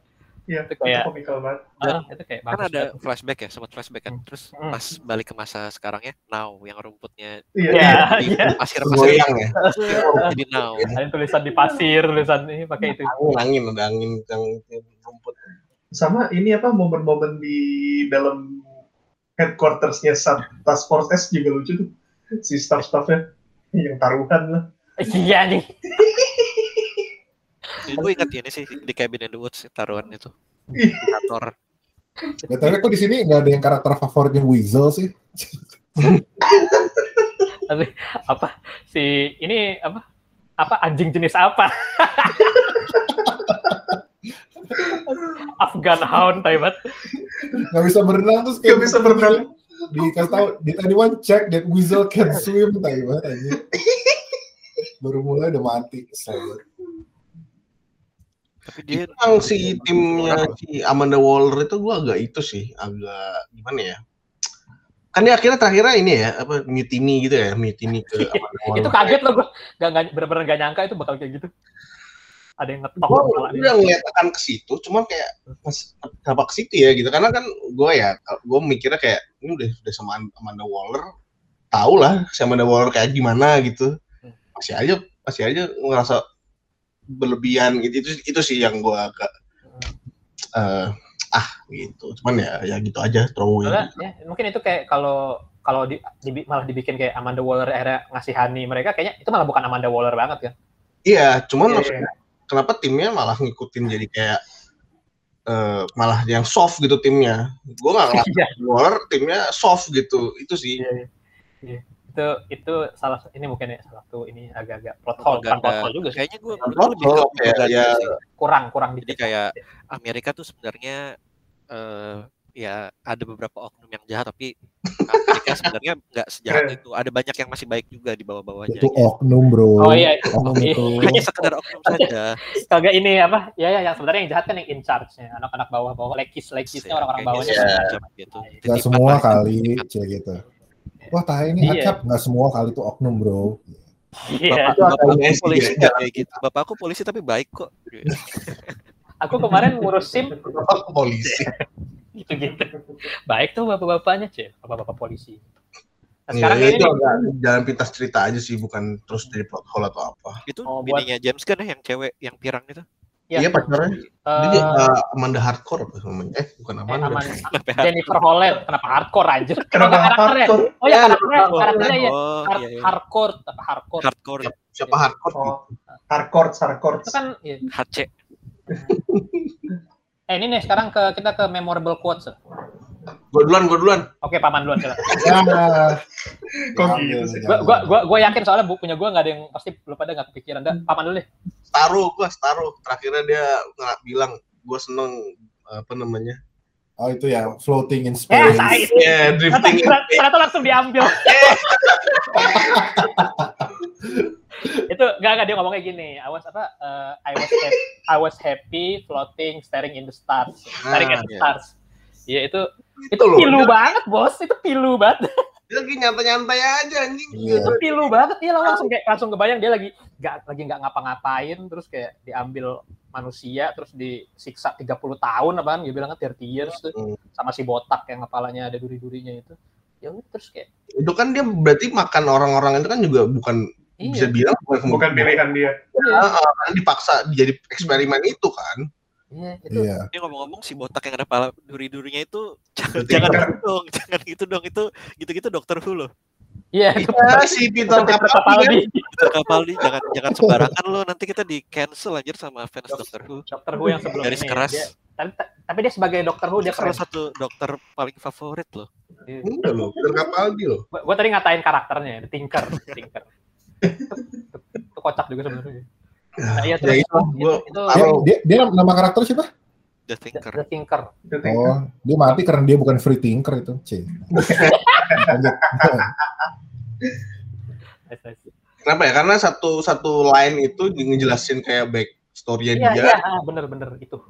yeah. Itu kayak yeah. Komikal banget. Uh, itu kayak kan bagus, ada gitu. Flashback ya, sempat flashback kan, terus mm. pas balik ke masa sekarangnya now yang rumputnya yeah. di yeah. pasir pasir yang ya, jadi now. Ada tulisan di pasir, tulisan ini pakai itu. Angin, ada angin yang rumput. Sama ini apa momen-momen di dalam headquarters-nya Task Force S juga lucu tuh, si staff-staffnya yang taruhan lah. Iya nih. Gue ingat ya ini sih di Cabin in the Woods taruhan itu. Karakter. Ya, tapi kok di sini nggak ada yang karakter favoritnya Weasel sih. Tapi apa si ini apa apa anjing jenis apa? Afghan Hound, taibat. Gak bisa berenang terus gak bisa berenang. Dikasih tahu, did anyone check that weasel can swim, taibat aja. Baru mulai udah mati. Sabar. Tapi dia yang si timnya si Amanda Waller itu gua agak itu sih, agak gimana ya? Kan dia akhirnya terakhirnya ini ya, apa mutiny gitu ya, mutiny ke Amanda Waller. Itu kaget loh gua, enggak benar-benar enggak nyangka itu bakal kayak gitu. Ada yang ngetok. Gue udah ngeliatkan ke situ, cuman kayak kenapa ke situ ya gitu, karena kan gue ya, gue mikirnya kayak ini udah udah sama Amanda Waller, tau lah si Amanda Waller kayak gimana gitu, masih aja masih aja ngerasa berlebihan gitu, itu itu sih yang gue agak uh, ah gitu, cuman ya ya gitu aja throwaway. Ya, mungkin itu kayak kalau kalau di, di, malah dibikin kayak Amanda Waller akhirnya ngasihani mereka, kayaknya itu malah bukan Amanda Waller banget kan? Iya, cuman maksudnya yeah. Kenapa timnya malah ngikutin jadi kayak uh, malah yang soft gitu timnya? Gue nggak ngerasa Waller timnya soft gitu, itu sih. Iya, iya. Itu itu salah ini mungkin ya salah satu ini agak-agak plot hole, kan plot hole juga. Kayaknya gue lebih kurang kurang jadi kayak Amerika tuh sebenarnya uh, ya ada beberapa oknum yang jahat, tapi Amerika sebenarnya nggak sejahat itu. Ada banyak yang masih baik juga di bawah-bawahnya. Itu oknum bro. Oh iya. Oknum itu. Hanya sekedar oknum saja. Kalau ini apa? Ya ya yang sebenarnya yang jahat kan yang in charge-nya, anak-anak bawah-bawah, lekis-lekisnya orang-orang bawahnya. Gitu. Nggak semua kali, cie gitu. Wah tahu ini acap, nggak semua kali itu oknum bro. Bapakku polisi kayak gitu. Bapakku polisi tapi baik kok. Aku kemarin ngurus SIM. Bapakku polisi. Gitu-gitu. Baik tuh bapak-bapaknya, Cek. Bapak-bapak polisi. Nah, sekarang ya, itu agak ini... jalan pintas cerita aja sih, bukan terus dari plot hole atau apa. Itu oh, bininya buat... James kan yang cewek, yang pirang itu. Iya, ya, pacarnya. Uh... Dia uh, Amanda Hardcore apa namanya? Eh, bukan Amanda. Eh, Amanda. Jennifer Holland. Kenapa Hardcore anjir? Kenapa karakternya? Oh ya, karakternya. Karakternya ya. Hardcore apa Hardcore? Hardcore. Siapa Hardcore? Hardcore, Hardcore. Itu kan H C. Eh ini nih sekarang ke kita ke memorable quotes. Gue duluan, gue duluan. Oke, Paman duluan silakan. Gua gua gua gua yakin soalnya bu, punya gue nggak ada yang pasti belum pada nggak kepikiran. Dah, Paman dulu deh. Taruh, gue taruh. Terakhirnya dia nggak bilang, gue seneng apa namanya? Oh itu ya floating in space. Ya, yeah, drifting. Ternyata langsung diambil. Itu enggak enggak dia ngomongnya gini, I was apa uh, I was happy, I was happy floating staring in the stars, staring ah, at the yeah. stars. Iya itu itu, itu pilu loh. Banget, Bos. Itu pilu banget. Dia lagi nyantai-nyantai aja anjing. Yeah. Itu pilu banget. Dia langsung kayak langsung kebayang dia lagi enggak lagi enggak ngapa-ngapain terus kayak diambil manusia terus disiksa tiga puluh tahun apaan dia bilangnya thirty years tuh mm. sama si botak yang kepalanya ada duri-durinya itu. Ya terus kayak itu kan dia berarti makan orang-orang itu kan juga bukan iya. Bisa bilang bukan, bukan pilihan dia. Iya. Nah, dipaksa jadi eksperimen itu kan. Iya, itu. Iya. Dia ngomong-ngomong si botak yang ada pala duri-durinya itu jangan, jangan gitu dong, jangan gitu dong itu gitu-gitu dokter Who loh. Iya, yeah, si Peter Capaldi. Peter Capaldi, jangan jangan sembarangan lo, nanti kita di cancel aja sama fans Doctor Who. Doctor Who yang sebelumnya. Garis keras. Dia, tapi, tapi dia sebagai Doctor Who dia, dia salah satu dokter paling favorit lo. Enggak lo, Peter Capaldi lo. Gue tadi ngatain karakternya, Tinker, Tinker. Itu kocak juga sebenarnya. Nah, iya, terus, ya, itu, itu, itu, dia, dia, dia nama karakter siapa? The Thinker. The, the Thinker. The Thinker. Oh, dia mati karena dia bukan free thinker itu. C. Kenapa ya? Karena satu satu line itu ngejelasin kayak back story-nya ya, dia. Iya, bener-bener itu.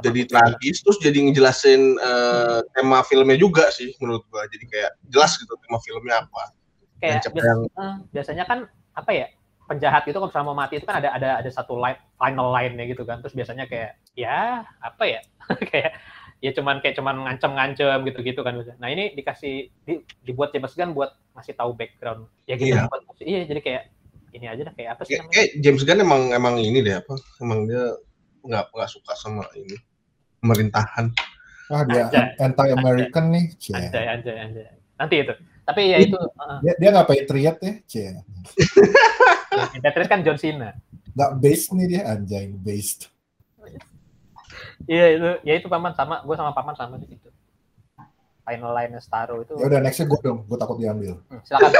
Jadi tragis, terus jadi ngejelasin uh, tema filmnya juga sih menurut gua. Jadi kayak jelas gitu tema filmnya apa. Kayak bias, yang... uh, biasanya kan apa ya? Penjahat itu kalau misalnya mau mati itu kan ada ada ada satu line final line-nya gitu kan. Terus biasanya kayak ya apa ya? kayak ya cuman kayak cuman ngancem-ngancem gitu-gitu kan. Nah, ini dikasih di, dibuat James Gunn buat ngasih tahu background. Ya gitu. Iya, buat, iya jadi kayak ini aja dah kayak apa sih namanya? Kayak James Gunn emang emang ini deh apa? Emang dia nggak nggak suka sama ini pemerintahan. Wah, dia anti-American nih. Anjay, anjay, anjay. Nanti itu. Tapi ya itu dia, uh, dia nggak patriot ya, cie. Patriot kan John Cena. Nggak based nih dia, anjay, based. Iya itu, ya itu paman sama, gue sama paman sama sih itu. Final line Starro itu. Ya udah nextnya gue dong, gue takut diambil. Hmm, silakan.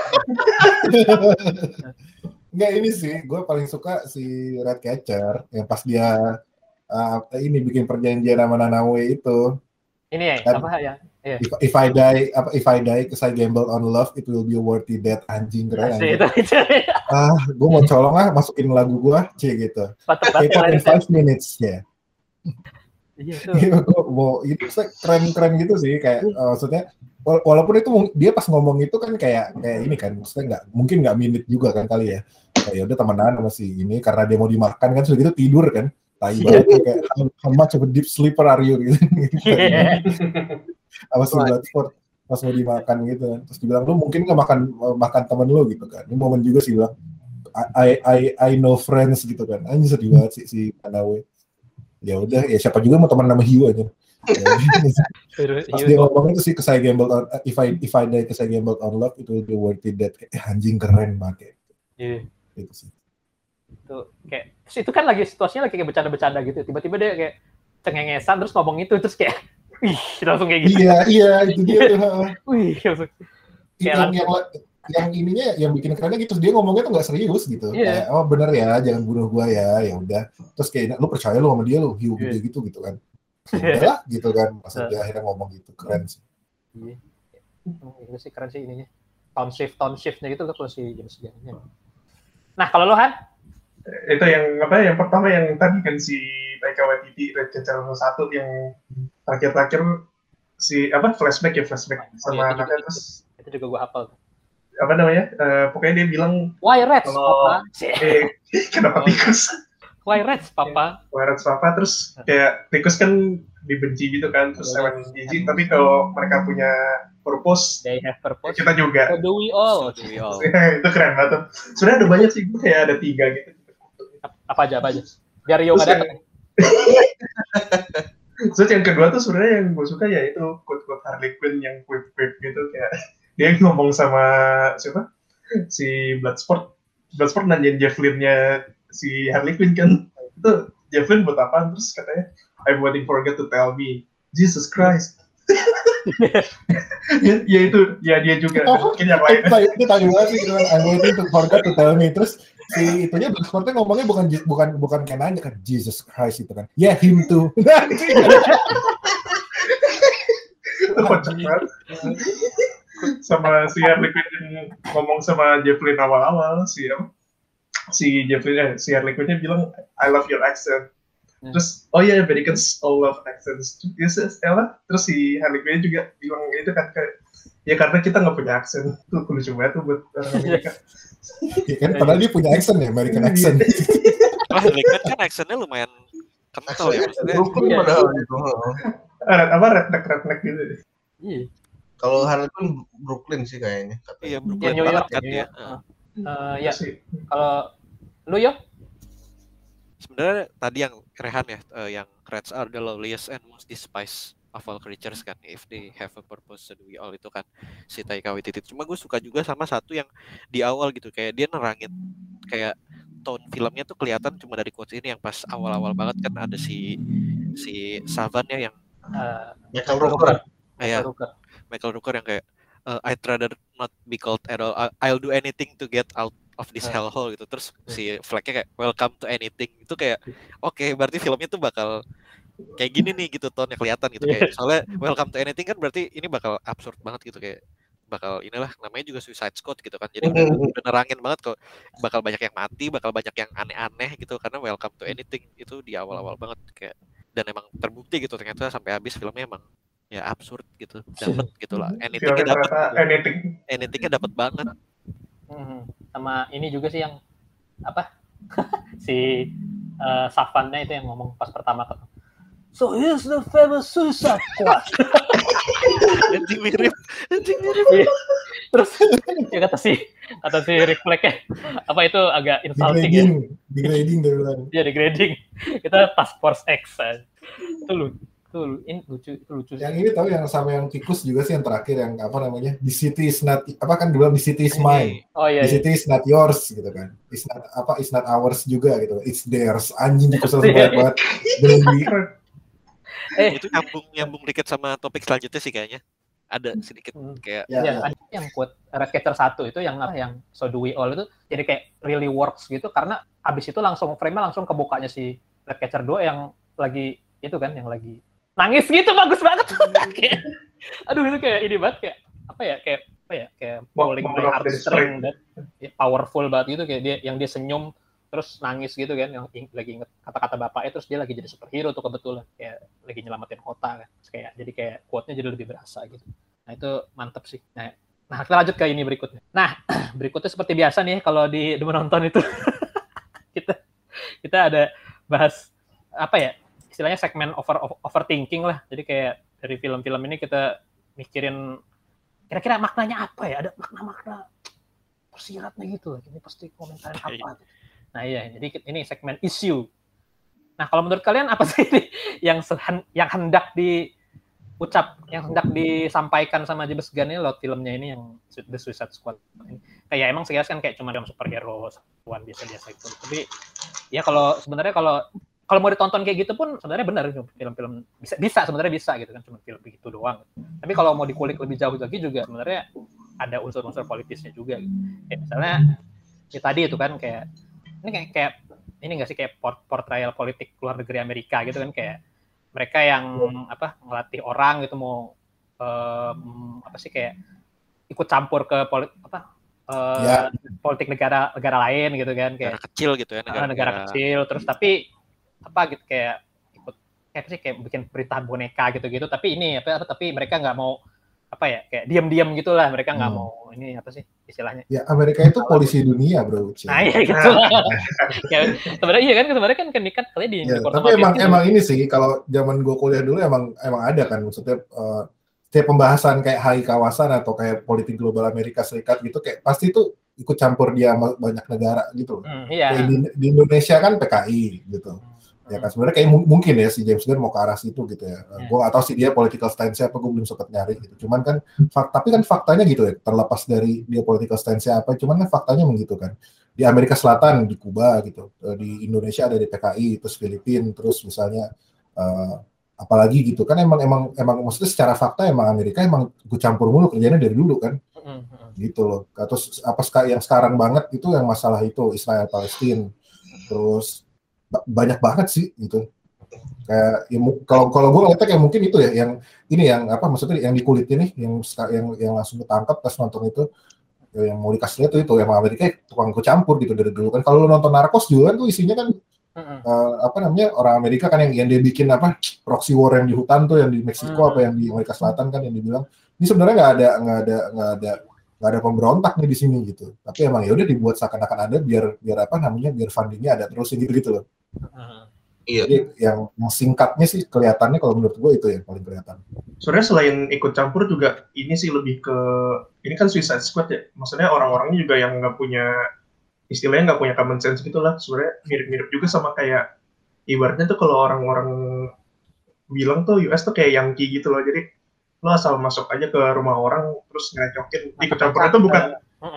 Nggak ini sih, gue paling suka si Ratcatcher yang pas dia uh, ini bikin perjanjian sama Nanawe itu. Ini ya, apa ya? Yeah. If, if I die, apa if I die, cause I gamble on love, it will be a worthy death, anjing keren. Anjing. Ah, gue mau colong ah, masukin lagu gue, c gitu. Patut-patut five minutes ya. Iya tuh. Wow, itu keren-keren gitu sih, kayak uh, maksudnya walaupun itu dia pas ngomong itu kan kayak kayak ini kan, maksudnya nggak mungkin nggak minit juga kan kali ya. Kayak udah temenan masih ini karena dia mau dimakan kan sudah gitu tidur kan. Tai banget kayak how much of a deep sleeper are you gitu. Yeah. Apa sih Bloodsport pas mau dimakan gitu kan. Terus dibilang lu mungkin gak makan makan temen lu gitu kan. Ini momen juga sih bilang I I I know friends gitu kan. Anjir sedih banget sih si Kanawe. Ya udah ya siapa juga mau teman sama Hiu aja. Pas dia ngomong itu sih cause I gambled on if I if I die cause I gambled on love it will be worth it that anjing keren banget. Iya. Yeah. Itu sih. Itu kayak terus itu kan lagi situasinya lagi kayak bercanda-bercanda gitu tiba-tiba dia kayak cengengesan terus ngomong itu terus kayak wih langsung kayak gitu iya iya itu dia wih langsung kayak yang, yang, yang ininya yang bikin kerennya gitu dia ngomongnya tuh nggak serius gitu yeah. Kayak oh bener ya jangan bunuh gua ya ya udah terus kayak lu percaya lu sama dia lu hiu yeah. Gitu gitu kan udahlah gitu kan maksudnya yeah. Akhirnya ngomong gitu keren sih yeah. Itu sih keren sih ininya tone shift tone shiftnya gitu loh kalau si James Gunn nah kalau lu Han itu yang apa yang pertama yang tadi kan si Taika Waititi Ratcatcher satu yang terakhir-terakhir si apa flashback ya flashback oh, sama anaknya terus itu juga gua hafal apa namanya uh, pokoknya dia bilang why rats papa eh, kenapa tikus why rats papa why rats papa terus kayak tikus kan dibenci gitu kan terus hewan jijik tapi kalau mereka punya purpose, they have purpose. Kita juga so do we all, so do we all. Itu keren banget sebenarnya ada banyak sih kayak ada tiga gitu apa aja apa aja biar Rio nggak datang. Terus yang kedua tuh sebenarnya yang gue suka ya itu quote-quote Harley Quinn yang quip-quip gitu kayak dia ngomong sama siapa si Bloodsport Bloodsport nanyain javelinnya si Harley Quinn kan itu javelin buat apa terus katanya I'm waiting for God to tell me Jesus Christ. Ya, ya itu ya dia juga mungkin yang lain itu tadi banget sih gitu kan I'm waiting for God to tell me terus si itunya Bloodsport-nya ngomongnya bukan bukan bukan kayak nanya kan Jesus Christ itu kan ya yeah, him too sama si Harley Quinn ngomong sama Javelin awal-awal si si Javelin eh, si Harley Quinn-nya bilang I love your accent terus oh ya yeah, Americans all love accents yes Ella terus si Harley Quinn juga bilang itu kan kayak ya karena kita nggak punya aksen tuh lucu banget tuh buat orang Amerika ya kan padahal dia punya aksen ya American accent Harley Quinn kan aksennya lumayan kental ya rukun padahal gitu apa redneck redneck gitu kalau Harley Quinn Brooklyn sih kayaknya tapi ya Brooklyn banget kan ya ya kalau lu yuk sebenarnya tadi yang kerehan ya, uh, yang Rats are the loneliest and most despised of all creatures kan, if they have a purpose and we all, itu kan si Taika Waititi. Cuma gue suka juga sama satu yang di awal gitu, kayak dia nerangin kayak tone filmnya tuh kelihatan cuma dari quotes ini, yang pas awal-awal banget kan ada si si Savannya yang uh, Michael Rooker, kayak Michael Rooker yang kayak uh, I'd rather not be called at all, I'll do anything to get out of this hellhole gitu. Terus si Flagnya kayak welcome to anything, itu kayak oke okay, berarti filmnya tuh bakal kayak gini nih gitu, tone kelihatan gitu kayak. Soalnya welcome to anything kan berarti ini bakal absurd banget gitu, kayak bakal inilah namanya juga Suicide Squad gitu kan. Jadi nerangin banget kok bakal banyak yang mati, bakal banyak yang aneh-aneh gitu, karena welcome to anything itu di awal-awal banget kayak, dan emang terbukti gitu ternyata sampai habis filmnya emang ya absurd gitu, dapat gitulah. Anythingnya dapat, anything anythingnya dapat banget. Hmm, sama ini juga sih yang apa si uh, Savannya itu yang ngomong pas pertama ke So here's the famous Suicide Squad. Nanti mirip, nanti mirip. Terus ya kata si, kata si Rick Flag ya, apa itu agak insulting ya? Degrading degrading. Iya degrading. Kita Task Force X aja. Itu lu, itu in, lucu, itu lucu. Yang ini tahu yang sama yang tikus juga sih yang terakhir, yang apa namanya? The city is not, apa kan bilang the city is mine. Oh iya. The city is not yours gitu kan. It's not apa, it's not ours juga gitu. It's theirs. Anjing tikusnya banyak banget. Eh, itu nyambung nyambung dikit sama topik selanjutnya sih kayaknya. Ada sedikit kayak ya, ada yang quote Ratcatcher satu itu yang apa yang So Do We All itu jadi kayak really works gitu, karena abis itu langsung frame-nya langsung kebukanya si Ratcatcher dua yang lagi itu kan, yang lagi nangis gitu, bagus banget. Kayak, aduh itu kayak ini banget, kayak apa ya, kayak apa ya, kayak bowling by heartstring dan ya, powerful banget gitu, kayak dia yang dia senyum terus nangis gitu kan, yang ing- lagi inget kata-kata bapaknya, terus dia lagi jadi superhero tuh kebetulan, kayak lagi nyelamatin kota kan, terus kayak jadi kayak quote-nya jadi lebih berasa gitu. Nah itu mantep sih. Nah, nah kita lanjut ke ini berikutnya. Nah berikutnya seperti biasa nih kalau di, di menonton itu kita kita ada bahas apa ya istilahnya segmen over, over overthinking lah. Jadi kayak dari film-film ini kita mikirin kira-kira maknanya apa ya, ada makna-makna tersiratnya gitu, ini pasti komentarin apa gitu. Nah iya, jadi ini segmen issue. Nah kalau menurut kalian apa sih yang sehen, yang hendak diucap, yang hendak disampaikan sama James Gunn ini lewat filmnya ini yang The Suicide Squad ini? Kayak emang sekilas kan kayak cuma dalam superhero satuan biasa-biasa itu. Tapi ya kalau sebenarnya kalau kalau mau ditonton kayak gitu pun sebenarnya benar, film-film bisa bisa sebenarnya bisa gitu kan, cuma film begitu doang. Tapi kalau mau dikulik lebih jauh lagi juga sebenarnya ada unsur-unsur politisnya juga gitu. Ya, misalnya ya tadi itu kan kayak ini kayak, kayak ini nggak sih kayak port- portrayal politik luar negeri Amerika gitu kan, kayak mereka yang apa ngelatih orang gitu mau um, apa sih kayak ikut campur ke politik apa uh, ya. politik negara negara lain gitu kan, kayak negara kecil gitu ya, negara, negara kecil terus tapi apa gitu kayak ikut kayak apa sih kayak bikin berita boneka gitu-gitu, tapi ini apa tapi mereka nggak mau apa ya kayak diam-diam gitulah, mereka nggak hmm. mau ini apa sih istilahnya ya, Amerika itu polisi dunia bro. Nah iya gitu ya, sebenarnya iya kan sebenarnya kan kendikat kali di ya, tapi emang itu. Emang ini sih kalau zaman gue kuliah dulu emang emang ada kan, maksudnya uh, setiap pembahasan kayak hari kawasan atau kayak politik global Amerika Serikat gitu kayak pasti itu ikut campur dia banyak negara gitu. hmm, iya. Kayak di, di Indonesia kan P K I gitu ya kan, sebenarnya kayak m- mungkin ya si James Gunn mau ke arah situ gitu ya. Yeah. Gue atau si dia political stance-nya apa gue belum sempat nyari gitu. Cuman kan fak- tapi kan faktanya gitu ya, terlepas dari dia political stance-nya apa, cuman kan faktanya begitu kan. Di Amerika Selatan, di Kuba gitu, di Indonesia ada di P K I, terus Filipina, terus misalnya uh, apalagi gitu kan, emang emang emang maksudnya secara fakta emang Amerika emang gue campur mulu kerjanya dari dulu kan. Mm-hmm. Gitu loh. Terus apa yang sekarang banget itu yang masalah itu Israel Palestina. Terus banyak banget sih gitu. Kayak kalau ya, kalau gue ngeliatnya kayak mungkin itu ya yang ini yang apa maksudnya yang di kulit ini yang yang yang langsung ketangkap pas nonton itu ya, yang mau dikasih lihat tuh itu yang Amerika tukang kecampur gitu dari dulu kan. Kalau lu nonton Narcos juga kan tuh isinya kan mm-hmm. uh, apa namanya orang Amerika kan yang yang dia bikin apa proxy war yang di hutan tuh yang di Meksiko mm-hmm. apa yang di Amerika Selatan kan yang dibilang ini sebenarnya nggak ada nggak ada nggak ada nggak ada pemberontak nih di sini gitu. Tapi emang ya udah dibuat seakan-akan ada biar biar apa namanya biar fundingnya ada terus gitu gitu loh. Uh, iya. Jadi yang singkatnya sih kelihatannya kalau menurut gue itu yang paling kelihatan. Sebenarnya selain ikut campur juga ini sih lebih ke ini kan Suicide Squad ya. Maksudnya orang-orangnya juga yang nggak punya istilahnya nggak punya common sense gitulah. Sebenarnya mirip-mirip juga sama kayak ibaratnya tuh kalau orang-orang bilang tuh U S tuh kayak Yankee gitu loh, jadi lo asal masuk aja ke rumah orang terus ngerecokin, ikut campurnya tuh bukan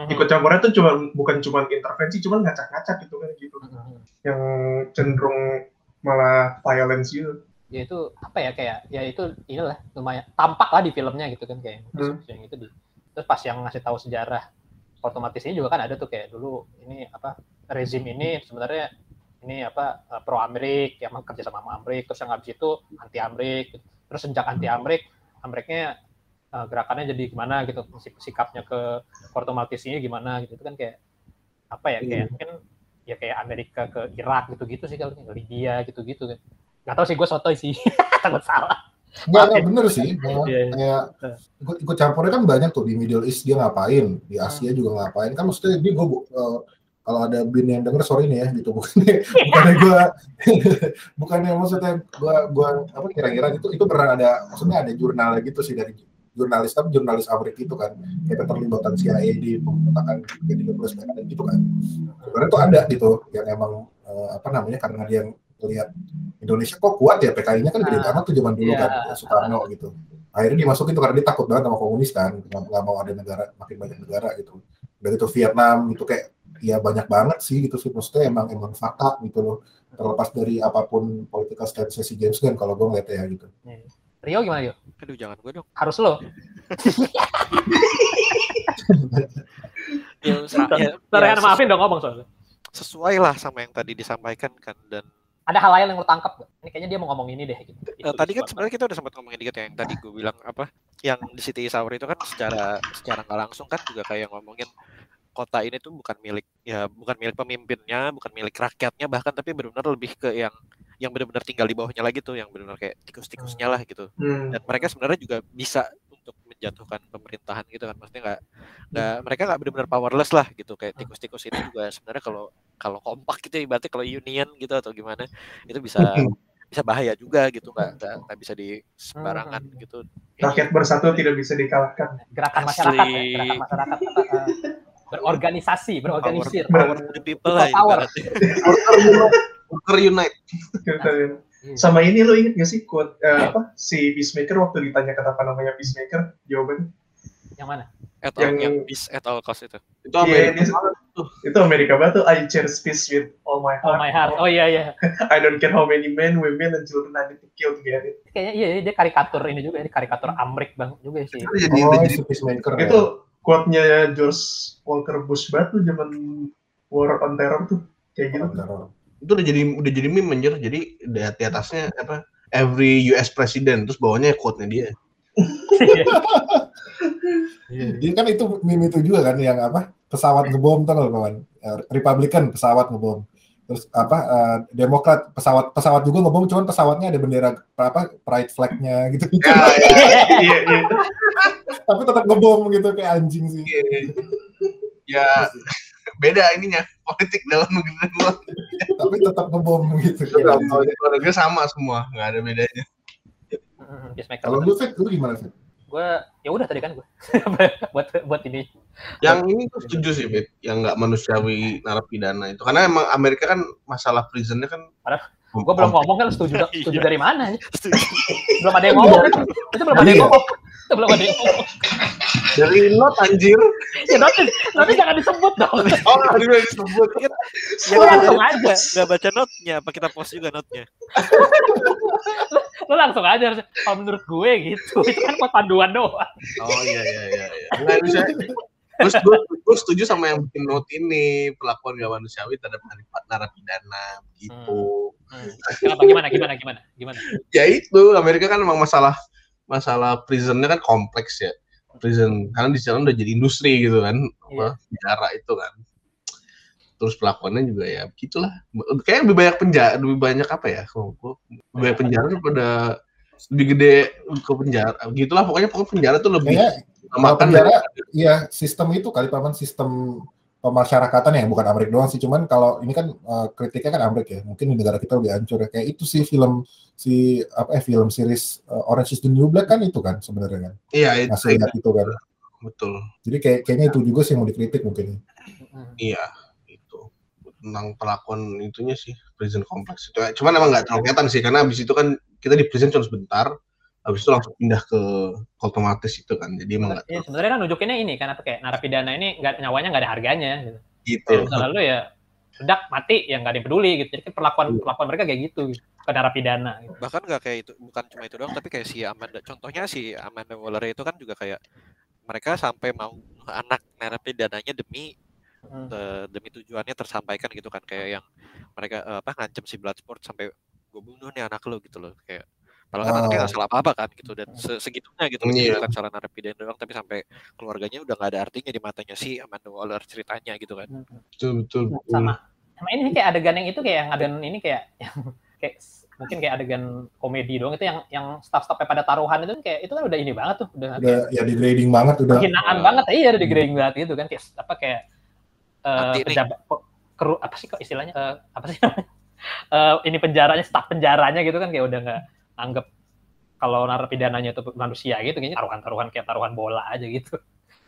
ikut campurnya tuh cuma bukan cuma intervensi, cuma ngacak-ngacak gitu kan gitu, yang cenderung malah violence gitu. Ya itu apa ya kayak ya itu inilah lumayan tampak lah di filmnya gitu kan kayak hmm. yang itu di, terus pas yang ngasih tahu sejarah Corto Maltese juga kan ada tuh kayak dulu ini apa rezim ini sebenarnya ini apa pro Amerik yang kerja sama Amerik, terus yang habis itu anti Amerik, terus sejak anti Amerik Ameriknya uh, gerakannya jadi gimana gitu, sikapnya ke Corto Maltese-nya gimana gitu, itu kan kayak apa ya kayak mungkin hmm. ya kayak Amerika ke Irak gitu-gitu sih, kalau ke Libya gitu-gitu kan. Gak tau sih, gue sotoy sih, takut salah. Enggak, enggak bener sih. Kayak ikut, ikut campurnya kan banyak tuh di Middle East dia ngapain, di Asia hmm. juga ngapain. Kan maksudnya dia gue uh, kalau ada Bin yang denger sorry nih ya gitu, bukannya bukannya gue bukannya maksudnya gue gue apa kira-kira gitu, itu benar ada maksudnya ada jurnal gitu sih dari jurnalis, tapi jurnalis Amerika itu kan kayak keterlibatan C I A di pemberontakan tiga puluh sembilan gitu kan. Sebenarnya tuh ada gitu yang emang uh, apa namanya karena dia yang lihat Indonesia kok kuat ya, P K I-nya kan gede banget tuh zaman dulu yeah. kan Soekarno gitu. Akhirnya dimasukin tuh karena dia takut banget sama komunis kan, nggak mau ada negara makin banyak negara gitu. Dari itu Vietnam itu kayak ya banyak banget sih gitu sih, maksudnya emang emang fakta gitu loh, terlepas dari apapun political stance si James Gunn kalau gue ngeliatnya ya gitu. Rio gimana Rio? Aduh jangan gue dong. Harus lo. ya, ya, ya, maafin dong ngomong soalnya. Sesuai lah sama yang tadi disampaikan kan, dan ada hal lain yang lo tangkap gak? Ini kayaknya dia mau ngomong ini deh. Gitu. Uh, tadi kan sebenarnya kita udah sempat ngomongin dikit ya, yang tadi gue bilang apa, yang di City Sour itu kan secara secara nggak langsung kan juga kayak ngomongin kota ini tuh bukan milik ya bukan milik pemimpinnya, bukan milik rakyatnya bahkan, tapi benar-benar lebih ke yang yang benar-benar tinggal di bawahnya lagi tuh, yang benar-benar kayak tikus-tikusnya lah gitu. Hmm. Dan mereka sebenarnya juga bisa untuk menjatuhkan pemerintahan gitu kan, maksudnya nggak nggak mereka nggak benar-benar powerless lah gitu, kayak tikus-tikus ini juga sebenarnya kalau kalau kompak gitu ibaratnya kalau union gitu atau gimana itu bisa bisa bahaya juga gitu, nggak nggak bisa di sembarangan gitu. Rakyat bersatu tidak bisa dikalahkan. Gerakan masyarakat, ya, gerakan masyarakat apa, uh, berorganisasi, berorganisir. Power, power to the people lah ibaratnya. Worker unite. Sama ini lo inget nggak sih quote uh, apa si Peacemaker waktu ditanya kenapa namanya Peacemaker, jawaban yang mana? At all, yang, yang peace at all cost itu. Itu Amerika yeah, banget tuh. Itu Amerika banget tuh. I cherish peace with all my heart. All my heart. Oh iya yeah, iya. Yeah. I don't care how many men, women, and children I need to kill to get it. Kayaknya iya dia karikatur ini juga, ini karikatur Amrik banget juga sih. Itu jadi oh, jadi Peacemaker. Itu quote-nya George Walker Bush banget tuh zaman War on Terror tuh. Kayak gitu. Itu udah jadi udah jadi meme anjir. Jadi di atasnya apa? Every U S president, terus bawahnya quote-nya dia. Jadi kan itu meme itu juga kan yang apa pesawat ngebom tuh loh kawan, Republican pesawat ngebom, terus apa uh, Demokrat pesawat pesawat juga ngebom, cuman pesawatnya ada bendera apa pride flagnya gitu gitu, ya, ya, ya. Tapi tetap ngebom gitu kayak anjing sih. Ya, ya. Beda ininya politik dalam negeri dan luar, tapi tetap ngebom gitu. Dalam negeri sama semua, nggak ada bedanya. Kalau lu fit, lu gimana sih? Gue ya udah tadi kan gue buat buat ini yang ini tuh setuju sih Beb, yang nggak manusiawi narapidana itu karena emang Amerika kan masalah prisonnya kan. Gue belum ngomong kan setuju setuju dari mana? Belum ada yang ngomong itu belum ada yang ngomong itu belum ada yang ngomong dari not anjir ya notin notin jangan disebut dong. Oh nggak disebut kan langsung aja nggak baca notnya apa kita post juga notnya. Lo langsung aja kalau menurut gue gitu itu kan buat panduan doang. Oh iya iya iya nggak bisa. Terus gue, gue setuju sama yang bikin note ini, perlakuan gak manusiawi terhadap narapidana gitu. Hmm. Hmm. Gimana gimana gimana gimana ya itu Amerika kan memang masalah masalah prisonnya kan kompleks ya, prison karena di sana udah jadi industri gitu kan penjara yeah. itu kan. Terus pelakuannya juga ya begitulah. Kayaknya lebih banyak penjara, lebih banyak apa ya? Kok lebih banyak penjara daripada lebih gede ke penjara. Begitulah pokoknya pokoknya penjara tuh lebih makan penjara. Iya, sistem itu kali paman sistem pemasyarakatan ya, bukan Amerika doang sih, cuman kalau ini kan uh, kritiknya kan Amerika ya. Mungkin di negara kita lebih hancur ya. Kayak itu sih film si apa eh, film series uh, Orange is the New Black kan itu kan sebenarnya kan. Iya, itu, itu, itu kan. Betul. Jadi kayak kayaknya itu juga sih yang mau dikritik mungkin. Iya. Tentang pelakuan itunya sih prison kompleks itu, cuman emang nggak terlalu kelihatan sih karena abis itu kan kita di present cuma sebentar, habis itu langsung pindah ke Corto Maltese itu kan. Jadi emang nggak. Ya, sebenarnya kan nunjukinnya ini karena kayak narapidana ini nggak, nyawanya nggak ada harganya. Gitu. Gitu. Ya, lalu ya sedak mati yang nggak ada yang peduli gitu. Jadi perlakuan perlakuan mereka kayak gitu, ke narapidana. Gitu. Bahkan nggak kayak itu, bukan cuma itu doang, tapi kayak si Amanda. Contohnya si Amanda Waller itu kan juga kayak mereka sampai mau anak narapidananya demi hmm. demi tujuannya tersampaikan gitu kan, kayak yang mereka apa ngancam si Bloodsport sampai gue bunuh nih anak lo gitu loh, kayak padahal kan oh. anaknya nggak salah apa apa kan gitu, dan segitunya gitu yeah. bukan salah narapidana doang tapi sampai keluarganya udah nggak ada artinya di matanya si Amanda Waller ceritanya gitu kan. Betul betul. Sama sama ini kayak adegan yang itu kayak yang adegan ini kayak yang, kayak mungkin kayak adegan komedi doang itu yang yang staff-staffnya pada taruhan itu kayak itu kan udah ini banget tuh udah, udah ya degrading banget udah hinaan uh, banget iya udah degrading hmm. banget gitu kan kayak apa kayak uh, pejabat keru apa sih kok istilahnya uh, apa sih uh, ini penjaranya staff penjaranya gitu kan kayak udah nggak anggap kalau narapidananya itu manusia gitu kayaknya taruhan-taruhan kayak taruhan bola aja gitu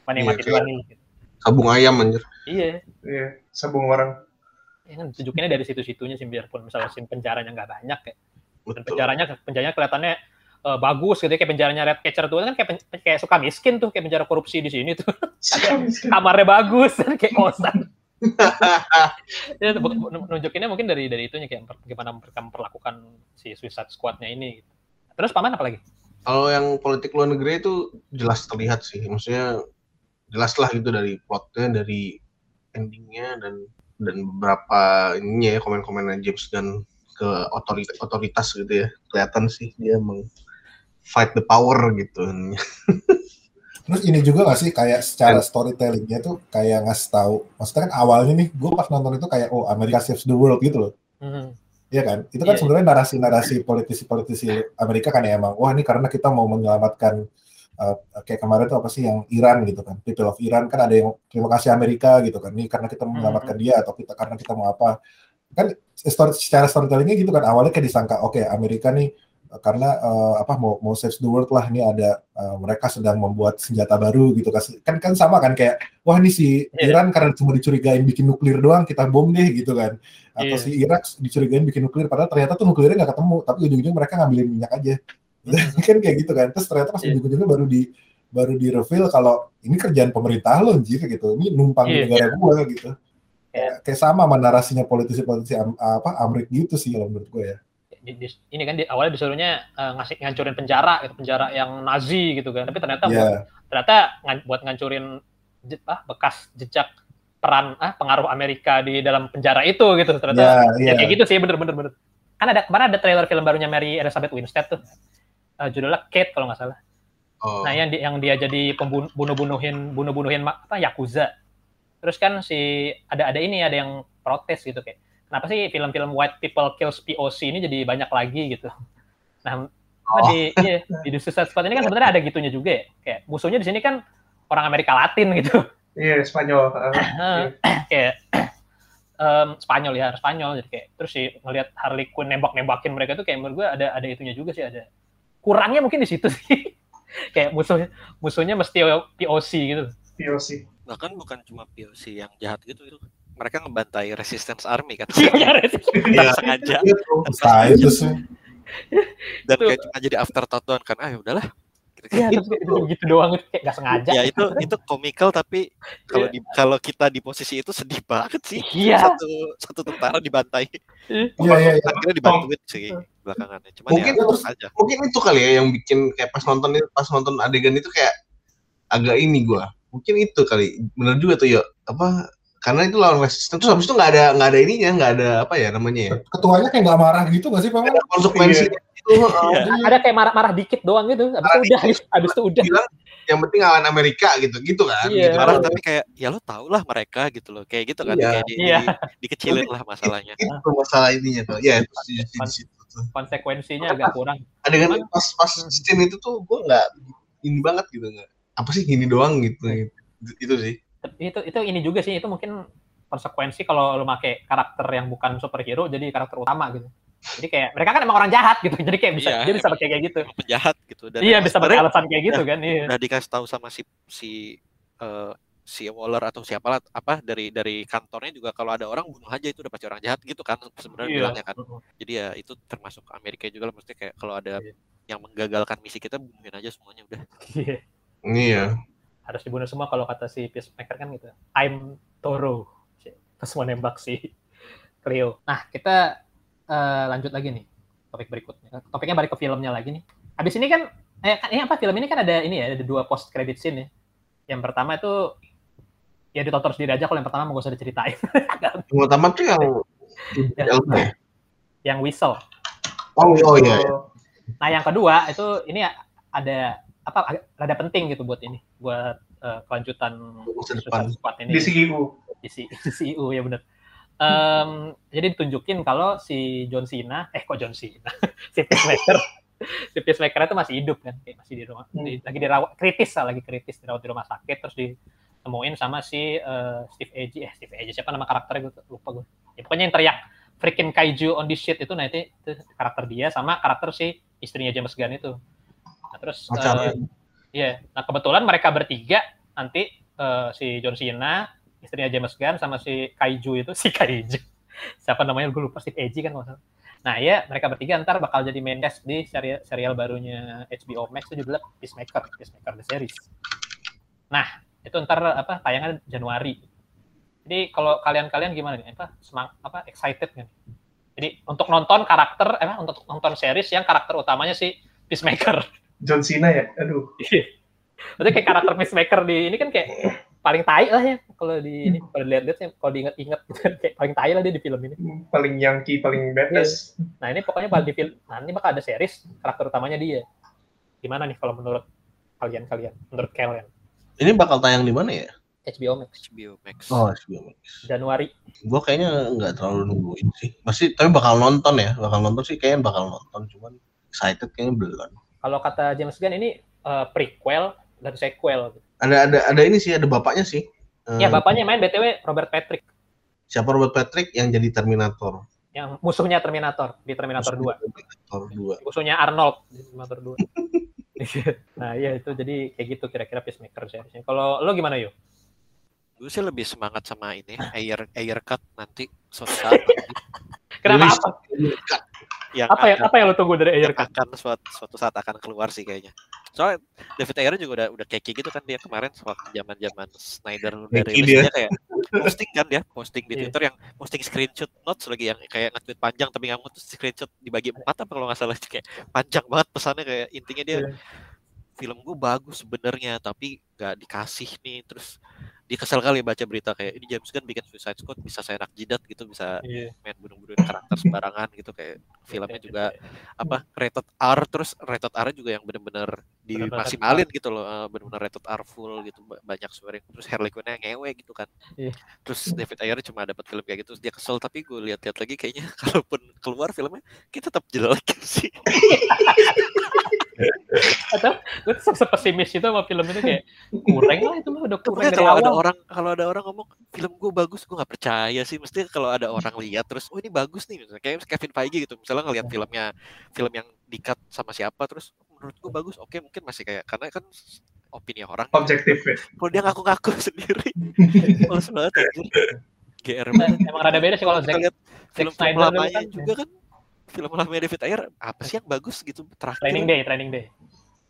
mana yang iya, mati duluan gitu. Sabung ayam anjir iya iya sabung orang. Ya kan tunjukinnya dari situ-situnya sih biarpun misalnya sim penjaranya nggak banyak ya. Dan penjaranya penjaranya kelihatannya uh, bagus gitu kayak penjaranya Ratcatcher tuh kan kayak pen, kayak suka miskin tuh kayak penjara korupsi di sini tuh. Kamarnya bagus kan kayak kosan. Ya, nunjukinnya mungkin dari dari itunya kayak gimana mereka memperlakukan si Suicide Squad-nya ini gitu. Terus paman apa lagi? Kalau yang politik luar negeri itu jelas terlihat sih. Maksudnya jelas lah gitu dari plotnya, dari endingnya dan dan beberapa ininya ya komen-komennya James Gunn ke otoritas, otoritas gitu ya kelihatan sih dia meng fight the power gitu. Terus ini juga nggak sih kayak secara storytellingnya tuh kayak ngasih tahu maksudnya kan awalnya nih gue pas nonton itu kayak oh America saves the world gitu loh. Mm-hmm. Iya kan itu kan yeah. sebenarnya narasi-narasi politisi-politisi Amerika kan ya emang wah ini karena kita mau menyelamatkan Uh, kayak kemarin tuh apa sih yang Iran gitu kan, people of Iran kan ada yang terima kasih Amerika gitu kan, ini karena kita menyelamatkan mm-hmm. dia atau kita karena kita mau apa kan story, secara storytellingnya gitu kan awalnya kayak disangka oke okay, Amerika nih karena uh, apa mau mau save the world lah ini ada uh, mereka sedang membuat senjata baru gitu kan kan sama kan kayak wah ini si yeah. Iran karena cuma dicurigain bikin nuklir doang kita bom deh gitu kan atau yeah. si Irak dicurigain bikin nuklir padahal ternyata tuh nuklirnya nggak ketemu tapi ujung-ujung mereka ngambilin minyak aja. Kan kayak gitu kan, terus ternyata pas yeah. ujung-ujungnya baru di baru di reveal kalau ini kerjaan pemerintah lo anjir gitu, ini numpang yeah. di negara gue gitu. Yeah. Kayak sama sama narasinya politisi-politisi apa Amerika gitu sih kalau menurut gue ya. Ini kan di, awalnya disuruhnya uh, ngasih ngancurin penjara, gitu, penjara yang Nazi gitu kan, tapi ternyata yeah. buat, ternyata ngan, buat ngancurin je, ah, bekas jejak peran ah, pengaruh Amerika di dalam penjara itu gitu ternyata. Yeah, yeah. Kayak gitu sih bener-bener. Kan ada kemarin ada trailer film barunya Mary Elizabeth Winstead tuh. Uh, judulnya Kate kalau nggak salah. Oh. Nah yang, di, yang dia jadi pembunuh-bunuhin, bunuh-bunuhin apa Yakuza. Terus kan si ada ada ini ada yang protes gitu kayak. Kenapa sih film-film white people kills P O C ini jadi banyak lagi gitu? Nah oh. di iya, di Suicide Squad ini kan sebenarnya ada gitunya juga ya. Kayak musuhnya di sini kan orang Amerika Latin gitu. Iya yeah, Spanyol. Uh, yeah. Kayak um, Spanyol ya Spanyol jadi kayak. Terus sih ngelihat Harley Quinn nembak-nembakin mereka tuh kayak menurut gue ada ada itunya juga sih ada. Kurangnya mungkin di situ sih. Kayak musuhnya musuhnya mesti P O C gitu. P O C. Bahkan bukan cuma P O C yang jahat gitu itu. Mereka ngebantai Resistance Army kan. Iya, Resistance sengaja. Itu sih. Dan kayak cuma jadi afterthought doang kan. Ah, ya udahlah. Iya, gitu, gitu, gitu, gitu doang itu kayak enggak sengaja. Ya itu itu komikal tapi kalau di kalau kita di posisi itu sedih banget sih. Iya. Satu satu tentara dibantai. Iya, iya, iya. Akhirnya dibantuin sih belakangannya. Cuman mungkin ya, terus, aja. Mungkin itu kali ya yang bikin kayak pas nonton pas nonton adegan itu kayak agak ini gua. Mungkin itu kali. Bener juga tuh ya. Apa karena itu lawan resisten terus habis itu enggak ada enggak ada ininya, enggak ada apa ya namanya ya. Ketuanya kayak enggak marah gitu enggak sih, Pak? Ada konsekuensinya. Iya. Oh, iya. Ada kayak marah-marah dikit doang gitu, abis itu udah, abis itu udah. Bilang, yang penting lawan Amerika gitu, gitu kan? Iya. Gitu. Marah tapi kayak, ya lo tau lah mereka gitu loh, kayak gitu kan? Iya. Kayak di, iya. di, dikecilin lah masalahnya. Itu, itu masalah ininya tuh, ya. Itu, konsekuensinya agak kurang. Adegan pas-pas scene itu tuh gue nggak ini banget gitu nggak? Apa sih gini doang gitu? Gitu. Itu sih. Itu itu ini juga sih, itu mungkin konsekuensi kalau lo pakai karakter yang bukan superhero jadi karakter utama gitu. Jadi kayak mereka kan emang orang jahat gitu, jadi kayak bisa iya, dia bisa pakai kayak gitu. Penjahat gitu dan iya bisa pakai alasan kayak gitu kan. Iya. Udah dikasih tahu sama si si uh, si Waller atau siapa apa dari dari kantornya juga kalau ada orang bunuh aja, itu udah pasti orang jahat gitu kan sebenarnya yeah. bilangnya kan. Jadi ya itu termasuk Amerika juga lah, maksudnya kayak kalau ada yeah. yang menggagalkan misi kita bunuhin aja semuanya udah. Iya. Yeah. Yeah. Harus dibunuh semua kalau kata si Peacemaker kan gitu. I'm Toro. Terus mau nembak si Cleo. Nah, kita uh, lanjut lagi nih topik berikutnya. Topiknya balik ke filmnya lagi nih. Habis ini kan eh ini apa film ini kan ada ini ya, ada dua post credit scene ya. Yang pertama itu ya ditonton sendiri aja kalau yang pertama nggak usah diceritain. Yang pertama tuh yang yang, yang whistle. Oh, oh iya. Nah yang kedua itu ini ada apa rada penting gitu buat ini buat uh, kelanjutan Suicide Squad ini. Di C E U. Di C E U ya benar. Um, jadi ditunjukin kalau si John Cena eh kok John Cena si Peacemaker si Peacemaker itu masih hidup kan, masih di rumah hmm. lagi dirawat kritis lah, lagi kritis dirawat di rumah sakit terus di temuin sama si uh, Steve Agee, eh Steve Agee siapa nama karakternya gue lupa gue. Ya pokoknya yang teriak freaking kaiju on this shit itu nanti itu karakter dia sama karakter si istrinya James Gunn itu. Nah, terus iya. Uh, yeah. Nah kebetulan mereka bertiga nanti uh, si John Cena, istrinya James Gunn sama si kaiju itu, si kaiju. Siapa namanya gue lupa, Steve Agee kan maksudnya. Nah ya mereka bertiga ntar bakal jadi main cast di serial, serial barunya H B O Max itu judulnya Peacemaker, Peacemaker The Series. Nah, itu ntar apa tayangan Januari. Jadi kalau kalian-kalian gimana nih apa semang apa excited kan? Jadi untuk nonton karakter eh untuk nonton series yang karakter utamanya si Peacemaker. John Cena ya. Aduh. Berarti kayak karakter Peacemaker di ini kan kayak paling tai lah ya kalau di ini kalau dilihat-lihat kalau diingat-ingat gitu kayak paling tai lah dia di film ini. Paling yankee, paling badass. Nah, ini pokoknya bakal di film. Nah, ini bakal ada series karakter utamanya dia. Gimana nih kalau menurut kalian-kalian? Menurut kalian? Ini bakal tayang di mana ya? H B O Max. H B O Max. Oh, H B O Max. Januari. Gue kayaknya nggak terlalu nungguin sih. Masih, tapi bakal nonton ya. Bakal nonton sih, kayaknya bakal nonton. Cuman excited kayaknya belum. Kalau kata James Gunn ini uh, prequel dan sequel. Ada ada ada ini sih, ada bapaknya sih. Ya, bapaknya main B T W Robert Patrick. Siapa Robert Patrick yang jadi Terminator? Yang musuhnya Terminator di Terminator musuhnya dua. Terminator dua. Musuhnya Arnold di Terminator dua. Nah ya itu jadi kayak gitu kira-kira Peacemaker seharusnya. Kalau lo gimana yo? Gue sih lebih semangat sama ini Ayer Ayer Cut nanti sosial. Kenapa apa? Yang apa yang apa yang lo tunggu dari Ayer Cut? Akan suatu, suatu saat akan keluar sih kayaknya. Soalnya David Ayer juga udah udah keki gitu kan dia kemarin waktu zaman-zaman Snyder dari dia kayak posting kan ya, posting di Twitter yang posting screenshot notes lagi yang kayak nge-tweet panjang tapi nggak mutus screenshot dibagi empat apa kalau nggak salah kayak panjang banget pesannya kayak intinya dia film gue bagus sebenarnya tapi nggak dikasih nih terus dia kesel kali baca berita kayak ini James Gunn bikin Suicide Squad bisa seenak jidat gitu bisa yeah. main bunuh-bunuhin karakter sembarangan gitu kayak filmnya juga apa rated R terus rated R juga yang benar-benar dimaksimalin gitu loh benar-benar rated R full gitu banyak swearing terus Harley Quinn yang ngewe gitu kan yeah. terus David Ayer cuma dapat film kayak gitu terus dia kesel tapi gue lihat-lihat lagi kayaknya kalaupun keluar filmnya kita tetap jelek sih. Atau gue sepesimis itu sama film itu kayak kurang lah itu mah udah kurang dari awal. Kalau ada orang kalau ada orang ngomong film gue bagus gue nggak percaya sih mesti kalau ada orang lihat terus oh ini bagus nih misalnya kayak Kevin Feige gitu misalnya ngelihat filmnya film yang di-cut sama siapa terus menurut gue bagus oke mungkin masih kayak karena kan opini orang objektif ya. Kalau dia ngaku-ngaku sendiri males banget anjir G R banget emang rada beda sih kalau lihat film lamanya juga kan film lama David Ayer apa sih yang bagus gitu terakhir Training Day Training Day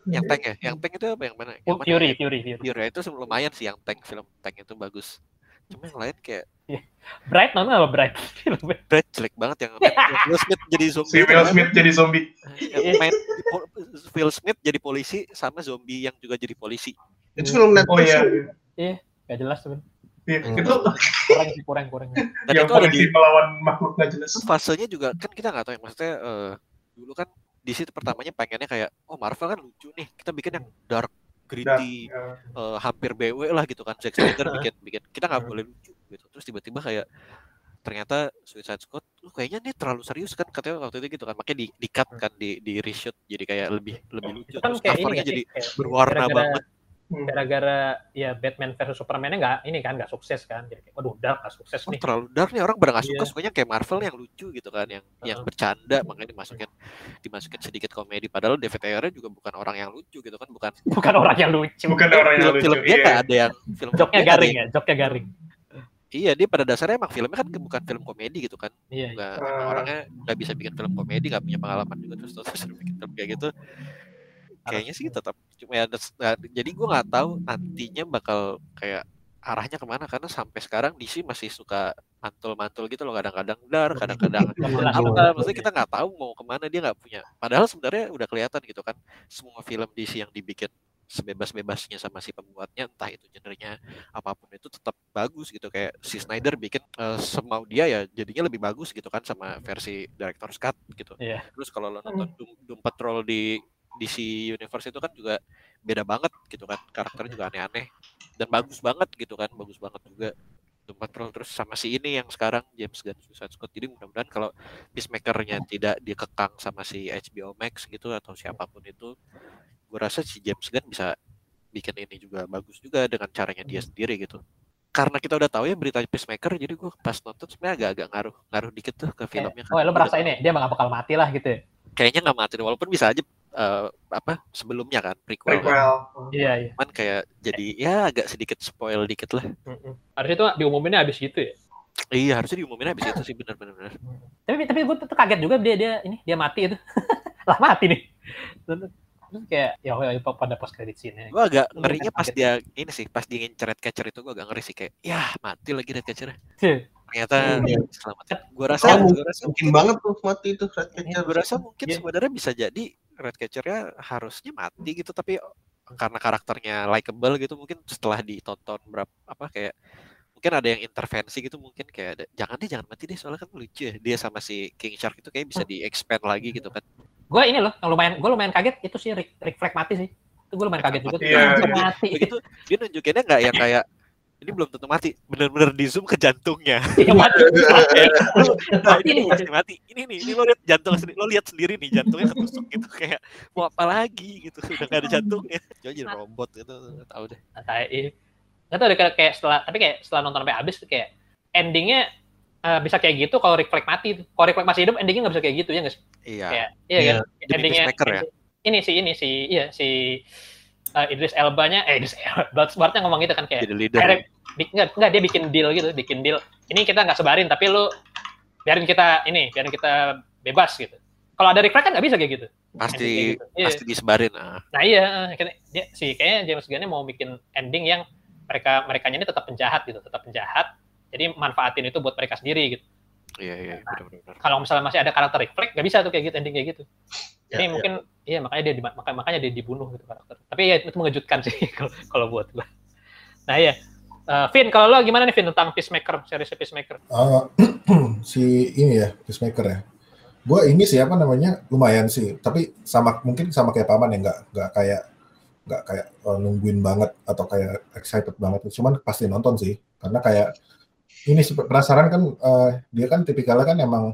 yang tank ya yang tank itu apa yang mana yang mana Fury Fury Fury itu lumayan sih yang tank film tank itu bagus cuma yang lain kayak Bright mana apa Bright Bright jelek banget yang Will Smith jadi zombie si Will Smith jadi zombie yang main Will Smith jadi polisi sama zombie yang juga jadi polisi itu film Netflix oh iya iya nggak jelas sebenarnya. Ya, itu kurang sih kurang kurang. Yang polisi melawan makhluk nggak jelas. Fasenya juga kan kita nggak tahu yang maksudnya uh, dulu kan di situ pertamanya pengennya kayak oh Marvel kan lucu nih kita bikin yang dark gritty dark, ya. uh, hampir B W lah gitu kan Zack Snyder bikin bikin kita nggak boleh lucu gitu terus tiba-tiba kayak ternyata Suicide Squad lu kayaknya nih terlalu serius kan katanya waktu itu gitu kan makanya di di cut kan di di reshoot jadi kayak lebih lebih lucu. Kan terus covernya jadi berwarna banget. hmm. gara-gara ya Batman versus Superman-nya nggak ini kan nggak sukses kan, jadi kayak waduh dark nggak sukses oh, nih terlalu dark nih, orang pada nggak suka yeah. sukanya kayak Marvel yang lucu gitu kan, yang uh-huh. yang bercanda makanya dimasukin dimasukin sedikit komedi, padahal David Ayer juga bukan orang yang lucu gitu kan, bukan bukan orang yang lucu bukan orang yang lucu filmnya nggak ada yang film joknya garing ya joknya garing iya dia pada dasarnya emang filmnya kan bukan film komedi gitu kan, iya, nggak iya. uh. orangnya nggak bisa bikin film komedi, nggak punya pengalaman juga terus terus bikin film kayak gitu. Kayaknya sih tetap cuma ya, jadi gue nggak tahu nantinya bakal kayak arahnya kemana, karena sampai sekarang D C masih suka mantul-mantul gitu loh, kadang-kadang dar, kadang-kadang apa, maksudnya kita nggak tahu mau kemana, dia nggak punya. Padahal sebenarnya udah kelihatan gitu kan, semua film D C yang dibikin sebebas-bebasnya sama si pembuatnya, entah itu genrenya apapun itu tetap bagus gitu, kayak si Snyder bikin uh, semau dia ya jadinya lebih bagus gitu kan sama versi director's cut gitu. Yeah. Terus kalau lo nonton Doom, Doom Patrol di D C Universe itu kan juga beda banget gitu kan, karakternya juga aneh-aneh dan bagus banget gitu kan, bagus banget juga Doom Patrol. Terus sama si ini yang sekarang James Gunn Suicide Squad, jadi mudah-mudahan kalau Peacemaker-nya tidak dikekang sama si H B O Max gitu atau siapapun itu, gue rasa si James Gunn bisa bikin ini juga bagus juga dengan caranya dia sendiri gitu. Karena kita udah tahu ya berita Peacemaker, jadi gue pas nonton sebenarnya agak-agak ngaruh ngaruh dikit tuh ke filmnya. Oh, kan lo merasa ini dia nggak bakal mati lah gitu ya? Kayaknya nggak mati, walaupun bisa aja Uh, apa sebelumnya kan prequel, prequel. Kan? Yeah, yeah. Cuman kayak jadi ya agak sedikit spoil dikit lah. Mm-mm. Harusnya itu diumuminnya habis gitu ya. Iya harusnya diumuminnya habis itu sih, benar-benar. Tapi tapi gue tuh kaget juga dia dia ini dia mati itu lah mati nih. Terus kayak ya pada post credit scene. Gue agak ngerinya pas dia ini sih, pas dia ngincer Ratcatcher itu gue agak ngeri sih, kayak ya mati lagi Ratcatcher-nya. Ternyata ya, selamat. Gue rasa, oh, rasa mungkin banget tuh mati itu Ratcatcher. Gue rasa mungkin ya. Sebenarnya bisa jadi Ratcatcher-nya harusnya mati gitu, tapi karena karakternya likable gitu, mungkin setelah ditonton berapa apa kayak mungkin ada yang intervensi gitu, mungkin kayak ada, jangan deh jangan mati deh soalnya kan lucu ya dia sama si King Shark itu, kayak bisa di-expand lagi gitu kan. Gue ini loh yang lumayan gue lumayan kaget itu sih Rick, Rick Flag mati sih, itu gue lumayan kaget juga. Iya, mati begitu dia nunjukinnya nggak yang kayak ini belum tentu mati, benar-benar di zoom ke jantungnya. Ya, mati. Nah, ini pasti mati. Ini nih, ini lo lihat jantung sendiri. Lo lihat sendiri nih jantungnya ketusuk gitu, kayak mau apa lagi gitu, udah nggak ada jantungnya. Jadi robot gitu, nggak tahu deh. Nggak tahu deh kayak setelah, tapi kayak setelah nonton sampai habis tuh kayak endingnya uh, bisa kayak gitu. Kalau Rick Flag mati, kalau Rick Flag masih hidup, endingnya nggak bisa kayak gitu ya nggak sih? Iya. Kayak, iya kan? Endingnya ya? Ini sih, ini sih, iya si uh, Idris Elba-nya, eh Idris Elba, Bloodsport-nya ngomong gitu kan kayak. Nggak, nggak, dia bikin deal gitu, bikin deal. Ini kita nggak sebarin, tapi lu biarin kita ini, biarin kita bebas gitu. Kalau ada Rick Flag kan nggak bisa kayak gitu. Pasti, kayak gitu. Pasti yeah. disebarin. Ah. Nah iya, dia, sih kayaknya James Gunn mau bikin ending yang mereka mereka ini tetap penjahat gitu, tetap penjahat. Jadi manfaatin itu buat mereka sendiri gitu. Iya iya. Nah, benar-benar. Kalau misalnya masih ada karakter Rick Flag nggak bisa tuh kayak gitu, ending kayak gitu. Ini yeah, mungkin, iya yeah. makanya dia makanya dia dibunuh gitu karakter. Tapi ya itu mengejutkan sih kalau buat gua. Nah iya. Uh, Vin, kalau lo gimana nih Vin tentang Peacemaker, seri Peacemaker? Uh, si ini ya, Peacemaker ya. Gue ini sih apa namanya, lumayan sih. Tapi sama mungkin sama kayak Paman ya, nggak nggak kayak nggak kayak uh, nungguin banget atau kayak excited banget. Cuman pasti nonton sih, karena kayak ini penasaran kan. Uh, dia kan tipikalnya kan emang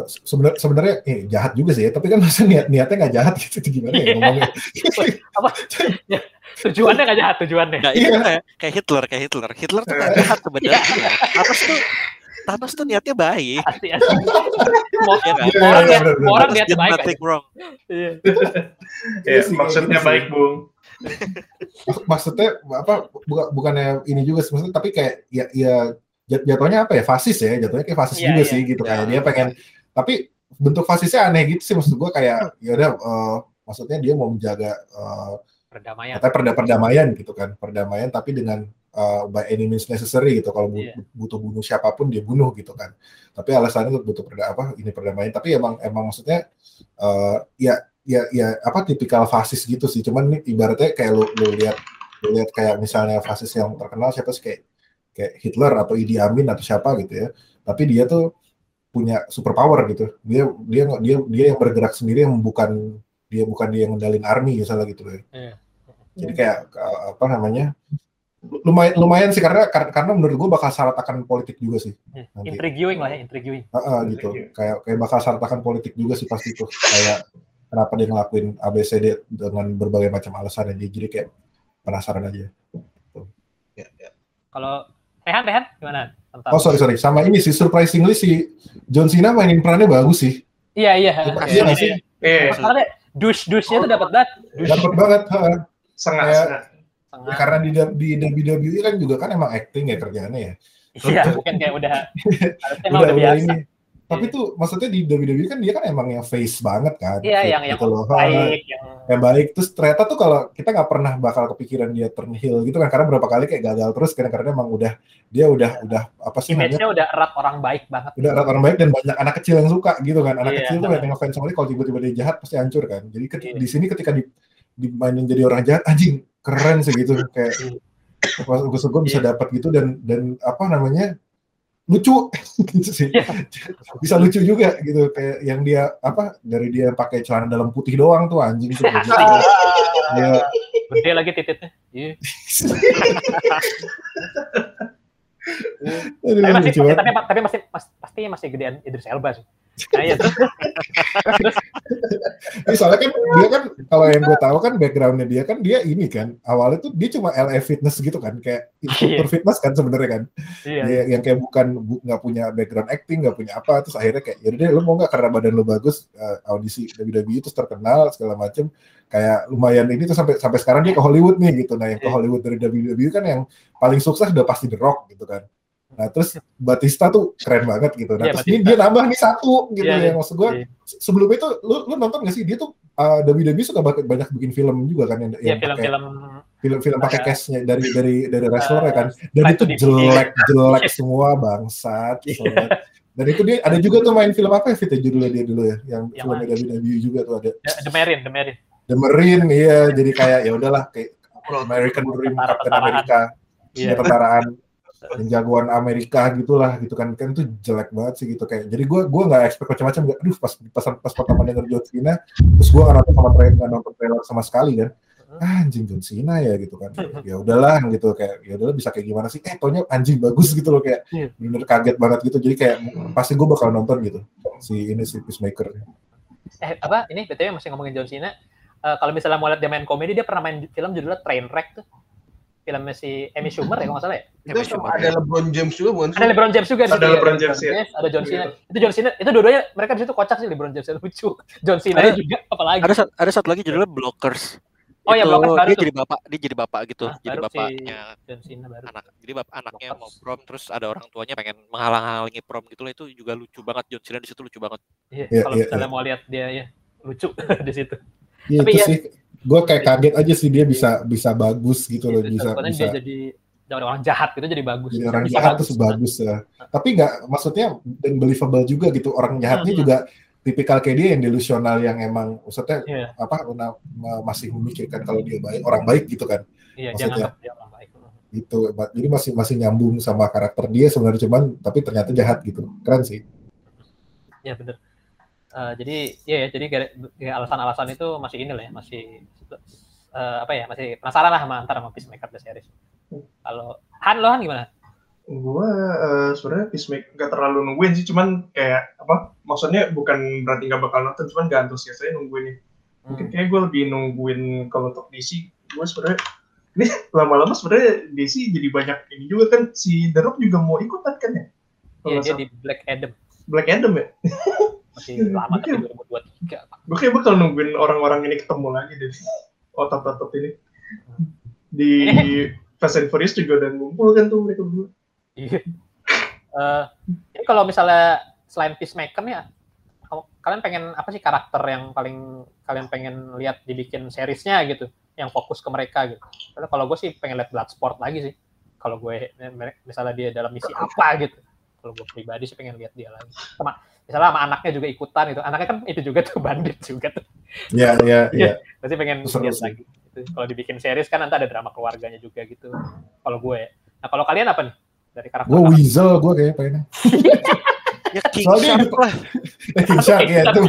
uh, sebenar, sebenarnya eh, jahat juga sih, tapi kan masa niat niatnya nggak jahat gitu, gimana ya ngomongnya? Apa? Tujuannya nggak jahat, tujuannya. Nah, iya. kayak, kayak Hitler, kayak Hitler. Hitler tuh nggak jahat sebenarnya. Thanos tuh, Thanos tuh niatnya baik. Asli, asli. Maksudnya, yeah, orang yeah, niat, yeah, orang yeah, niatnya baik. Nothing wrong. Iya. Yeah, maksudnya baik, Bung. Maksudnya apa? Bukan, bukannya ini juga sebenarnya, tapi kayak ya, ya jatuhnya apa ya? Fasis ya, jatuhnya kayak fasis yeah, juga yeah. sih gitu. Yeah. Kayak dia pengen, tapi bentuk fasisnya aneh gitu sih. Maksud gue kayak ya udah, uh, maksudnya dia mau menjaga. Uh, perdamaian. Kata perda perdamaian gitu kan, perdamaian tapi dengan uh, by any means necessary gitu, kalau bu- yeah. butuh bunuh siapapun dia bunuh gitu kan. Tapi alasannya itu butuh perda apa ini perdamaian, tapi emang emang maksudnya uh, ya ya ya apa tipikal fasis gitu sih. Cuman ini ibaratnya kayak lu lu lihat lu lihat kayak misalnya fasis yang terkenal siapa sih, kayak kayak Hitler atau Idi Amin atau siapa gitu ya. Tapi dia tuh punya superpower gitu. Dia dia dia dia yang bergerak sendiri, yang bukan dia bukan dia yang ngendalin army misalnya gitu loh. Iya. Jadi kayak apa namanya? Lumayan lumayan sih, karena karena menurut gue bakal saratakan politik juga sih. Nanti. Intriguing lah ya, intriguing. Heeh, uh, uh, gitu. Kayak kayak bakal saratakan politik juga sih pasti tuh. Kayak kenapa dia ngelakuin A B C D dengan berbagai macam alasan, dia jadi kayak penasaran aja. Ya, ya. Kalau Rehan, Rehan gimana? Tentang oh sorry sorry, sama ini sih surprisingly si John Cena mainin perannya bagus sih. Iya iya. Iya nggak sih? Iya. Karena dus-dusnya tuh dapat banget. Dapat banget. Sengat. Ya, karena di, di W W E kan juga kan emang acting ya kerjaannya ya. Iya, bukan kayak udah emang udah, udah biasa. Ini. Tapi yeah. tuh maksudnya di W W E kan dia kan emang yang face banget kan. Iya, yeah, yang gitu yang loh, baik. Yang... yang baik. Terus ternyata tuh kalau kita nggak pernah bakal kepikiran dia turn heel gitu kan. Karena berapa kali kayak gagal terus karena-karena emang udah dia udah yeah. udah apa sih namanya? Image-nya udah erat orang baik banget. Udah erat orang baik dan banyak anak kecil yang suka gitu kan. Anak yeah, kecil yeah. tuh yang fans soalnya kalau tiba-tiba dia jahat pasti hancur kan. Jadi yeah. di sini ketika di dimainin jadi orang jahat, anjing keren sih gitu kayak gue gue bisa dapat gitu dan dan apa namanya lucu gitu sih bisa lucu juga gitu kayak yang dia apa dari dia pakai celana dalam putih doang tuh anjing tuh dia gede lagi titiknya tapi tapi masih pasti masih gedean Idris Elba sih. Nah, ya, terus. terus. Ini soalnya kan dia kan kalau yang gue tahu kan backgroundnya dia kan dia ini kan awalnya tuh dia cuma L A Fitness gitu kan kayak instruktur yeah. fitness kan sebenarnya kan yeah. dia, yang kayak bukan nggak bu, punya background acting nggak punya apa terus akhirnya kayak yaudah deh lo mau nggak karena badan lo bagus uh, audisi W W E terus terkenal segala macem kayak lumayan ini tuh sampai sampai sekarang dia ke Hollywood nih gitu nah yang yeah. ke Hollywood dari W W E kan yang paling sukses udah pasti The Rock gitu kan. Nah terus Batista tuh keren banget gitu. Nah yeah, terus Batista. Ini dia nambah nih satu gitu yeah, yang yeah. maksud gue yeah. sebelumnya itu lu, lu nonton nggak sih dia tuh uh, W W E suka banyak, banyak bikin film juga kan yang yeah, film-film film-film pakai cashnya dari dari dari wrestler uh, kan dan itu jelek jelek semua bangsat. Yeah. Dan itu dia ada juga tuh main film apa ya Fit ya judulnya dia dulu ya yang, yang film W W E juga tuh ada The Marine The Marine The Marine iya jadi kayak ya udahlah kayak American Dream Captain America yeah. ketentaraan jagoan Amerika gitulah gitu kan kan itu jelek banget sih gitu kayak jadi gue gue nggak expect macam-macam nggak aduh pas pas pas pertama denger John Cena terus gue nggak nonton sama trailer nggak nonton trailer sama sekali kan ah, anjing John Cena ya gitu kan ya udahlah gitu kayak ya udahlah bisa kayak gimana sih eh tonya anjing bagus gitu loh kayak bener kaget banget gitu jadi kayak pasti gue bakal nonton gitu si ini si Peacemaker eh apa ini btw masih ngomongin John Cena uh, kalau misalnya mau lihat dia main komedi dia pernah main film judulnya Trainwreck tuh filmnya si Amy Schumer ya kalau nggak salah ya. Itu Schumer, ada ya. LeBron James juga bukan? Ada LeBron James juga. Ada juga, LeBron ya. James ya. Ada John Cena. Itu John Cena. Itu dua-duanya mereka di situ kocak sih LeBron James lucu. John Cena ada, juga apalagi. Ada satu, ada satu lagi judulnya Blockers. Oh itu, ya Blockers baru dia tuh. jadi bapak, dia jadi bapak gitu. Nah, jadi bapaknya si John Cena baru. Anak, jadi bapak anaknya Blockers. Mau prom terus ada orang tuanya pengen menghalang-halangi prom gitu loh itu juga lucu banget John Cena di situ lucu banget. Iya, yeah, kalau yeah, misalnya yeah. mau lihat dia ya lucu di situ. Yeah, tapi ya sih. Gue kayak kaget aja sih dia bisa bisa bagus gitu loh bisa bisa dia jadi dari orang jahat gitu jadi bagus jadi orang bisa jahat bagus, terus bagus ya nah. Tapi nggak maksudnya dan believable juga gitu orang jahatnya hmm. juga tipikal kayak dia yang delusional yang emang maksudnya yeah. apa masih memikirkan kalau dia baik orang baik gitu kan yeah, maksudnya dia orang baik. Gitu jadi masih masih nyambung sama karakter dia sebenarnya cuman tapi ternyata jahat gitu keren sih ya yeah, benar. Uh, jadi ya, ya jadi ya, alasan-alasan itu masih ini lah ya, masih uh, apa ya, masih penasaran lah sama antara sama Peacemaker the series. Kalau Han lo Han gimana? Gua uh, sebenarnya Peacemaker nggak terlalu nungguin sih, cuman kayak apa? Maksudnya bukan berarti nggak bakal nonton, cuman nggak antusias aja nungguin. Mungkin hmm. kayak gue lebih nungguin kalau untuk D C. Gue sebenarnya ini lama-lama sebenarnya D C jadi banyak ini juga kan si The Rock juga mau ikutan kan ya? Iya dia di Black Adam. Black Adam ya. Masih lama tapi dua ribu dua puluh tiga. Gue kayak bakal nungguin orang-orang ini ketemu lagi deh. Otot-otot ini. Di Fast and Furious juga udah ngumpul kan tuh mereka berdua. Iya. Eh, ini kalau misalnya selain Peacemaker nih, kalian pengen apa sih karakter yang paling kalian pengen lihat dibikin seriesnya gitu, yang fokus ke mereka gitu. Karena kalau gue sih pengen lihat Bloodsport lagi sih. Kalau gue misalnya dia dalam misi apa gitu. Kalau gue pribadi sih pengen lihat dia lagi. Sama, misalnya sama anaknya juga ikutan gitu. Anaknya kan itu juga tuh bandit juga tuh. Iya, iya, iya. Pasti pengen seru, lihat seru. Lagi. Gitu. Kalau dibikin series kan nanti ada drama keluarganya juga gitu. Kalau gue ya. Nah kalau kalian apa nih? Dari karakter. Gue Weasel, gue kayaknya pengennya. Ya King Shark lah. King Shark ya itu.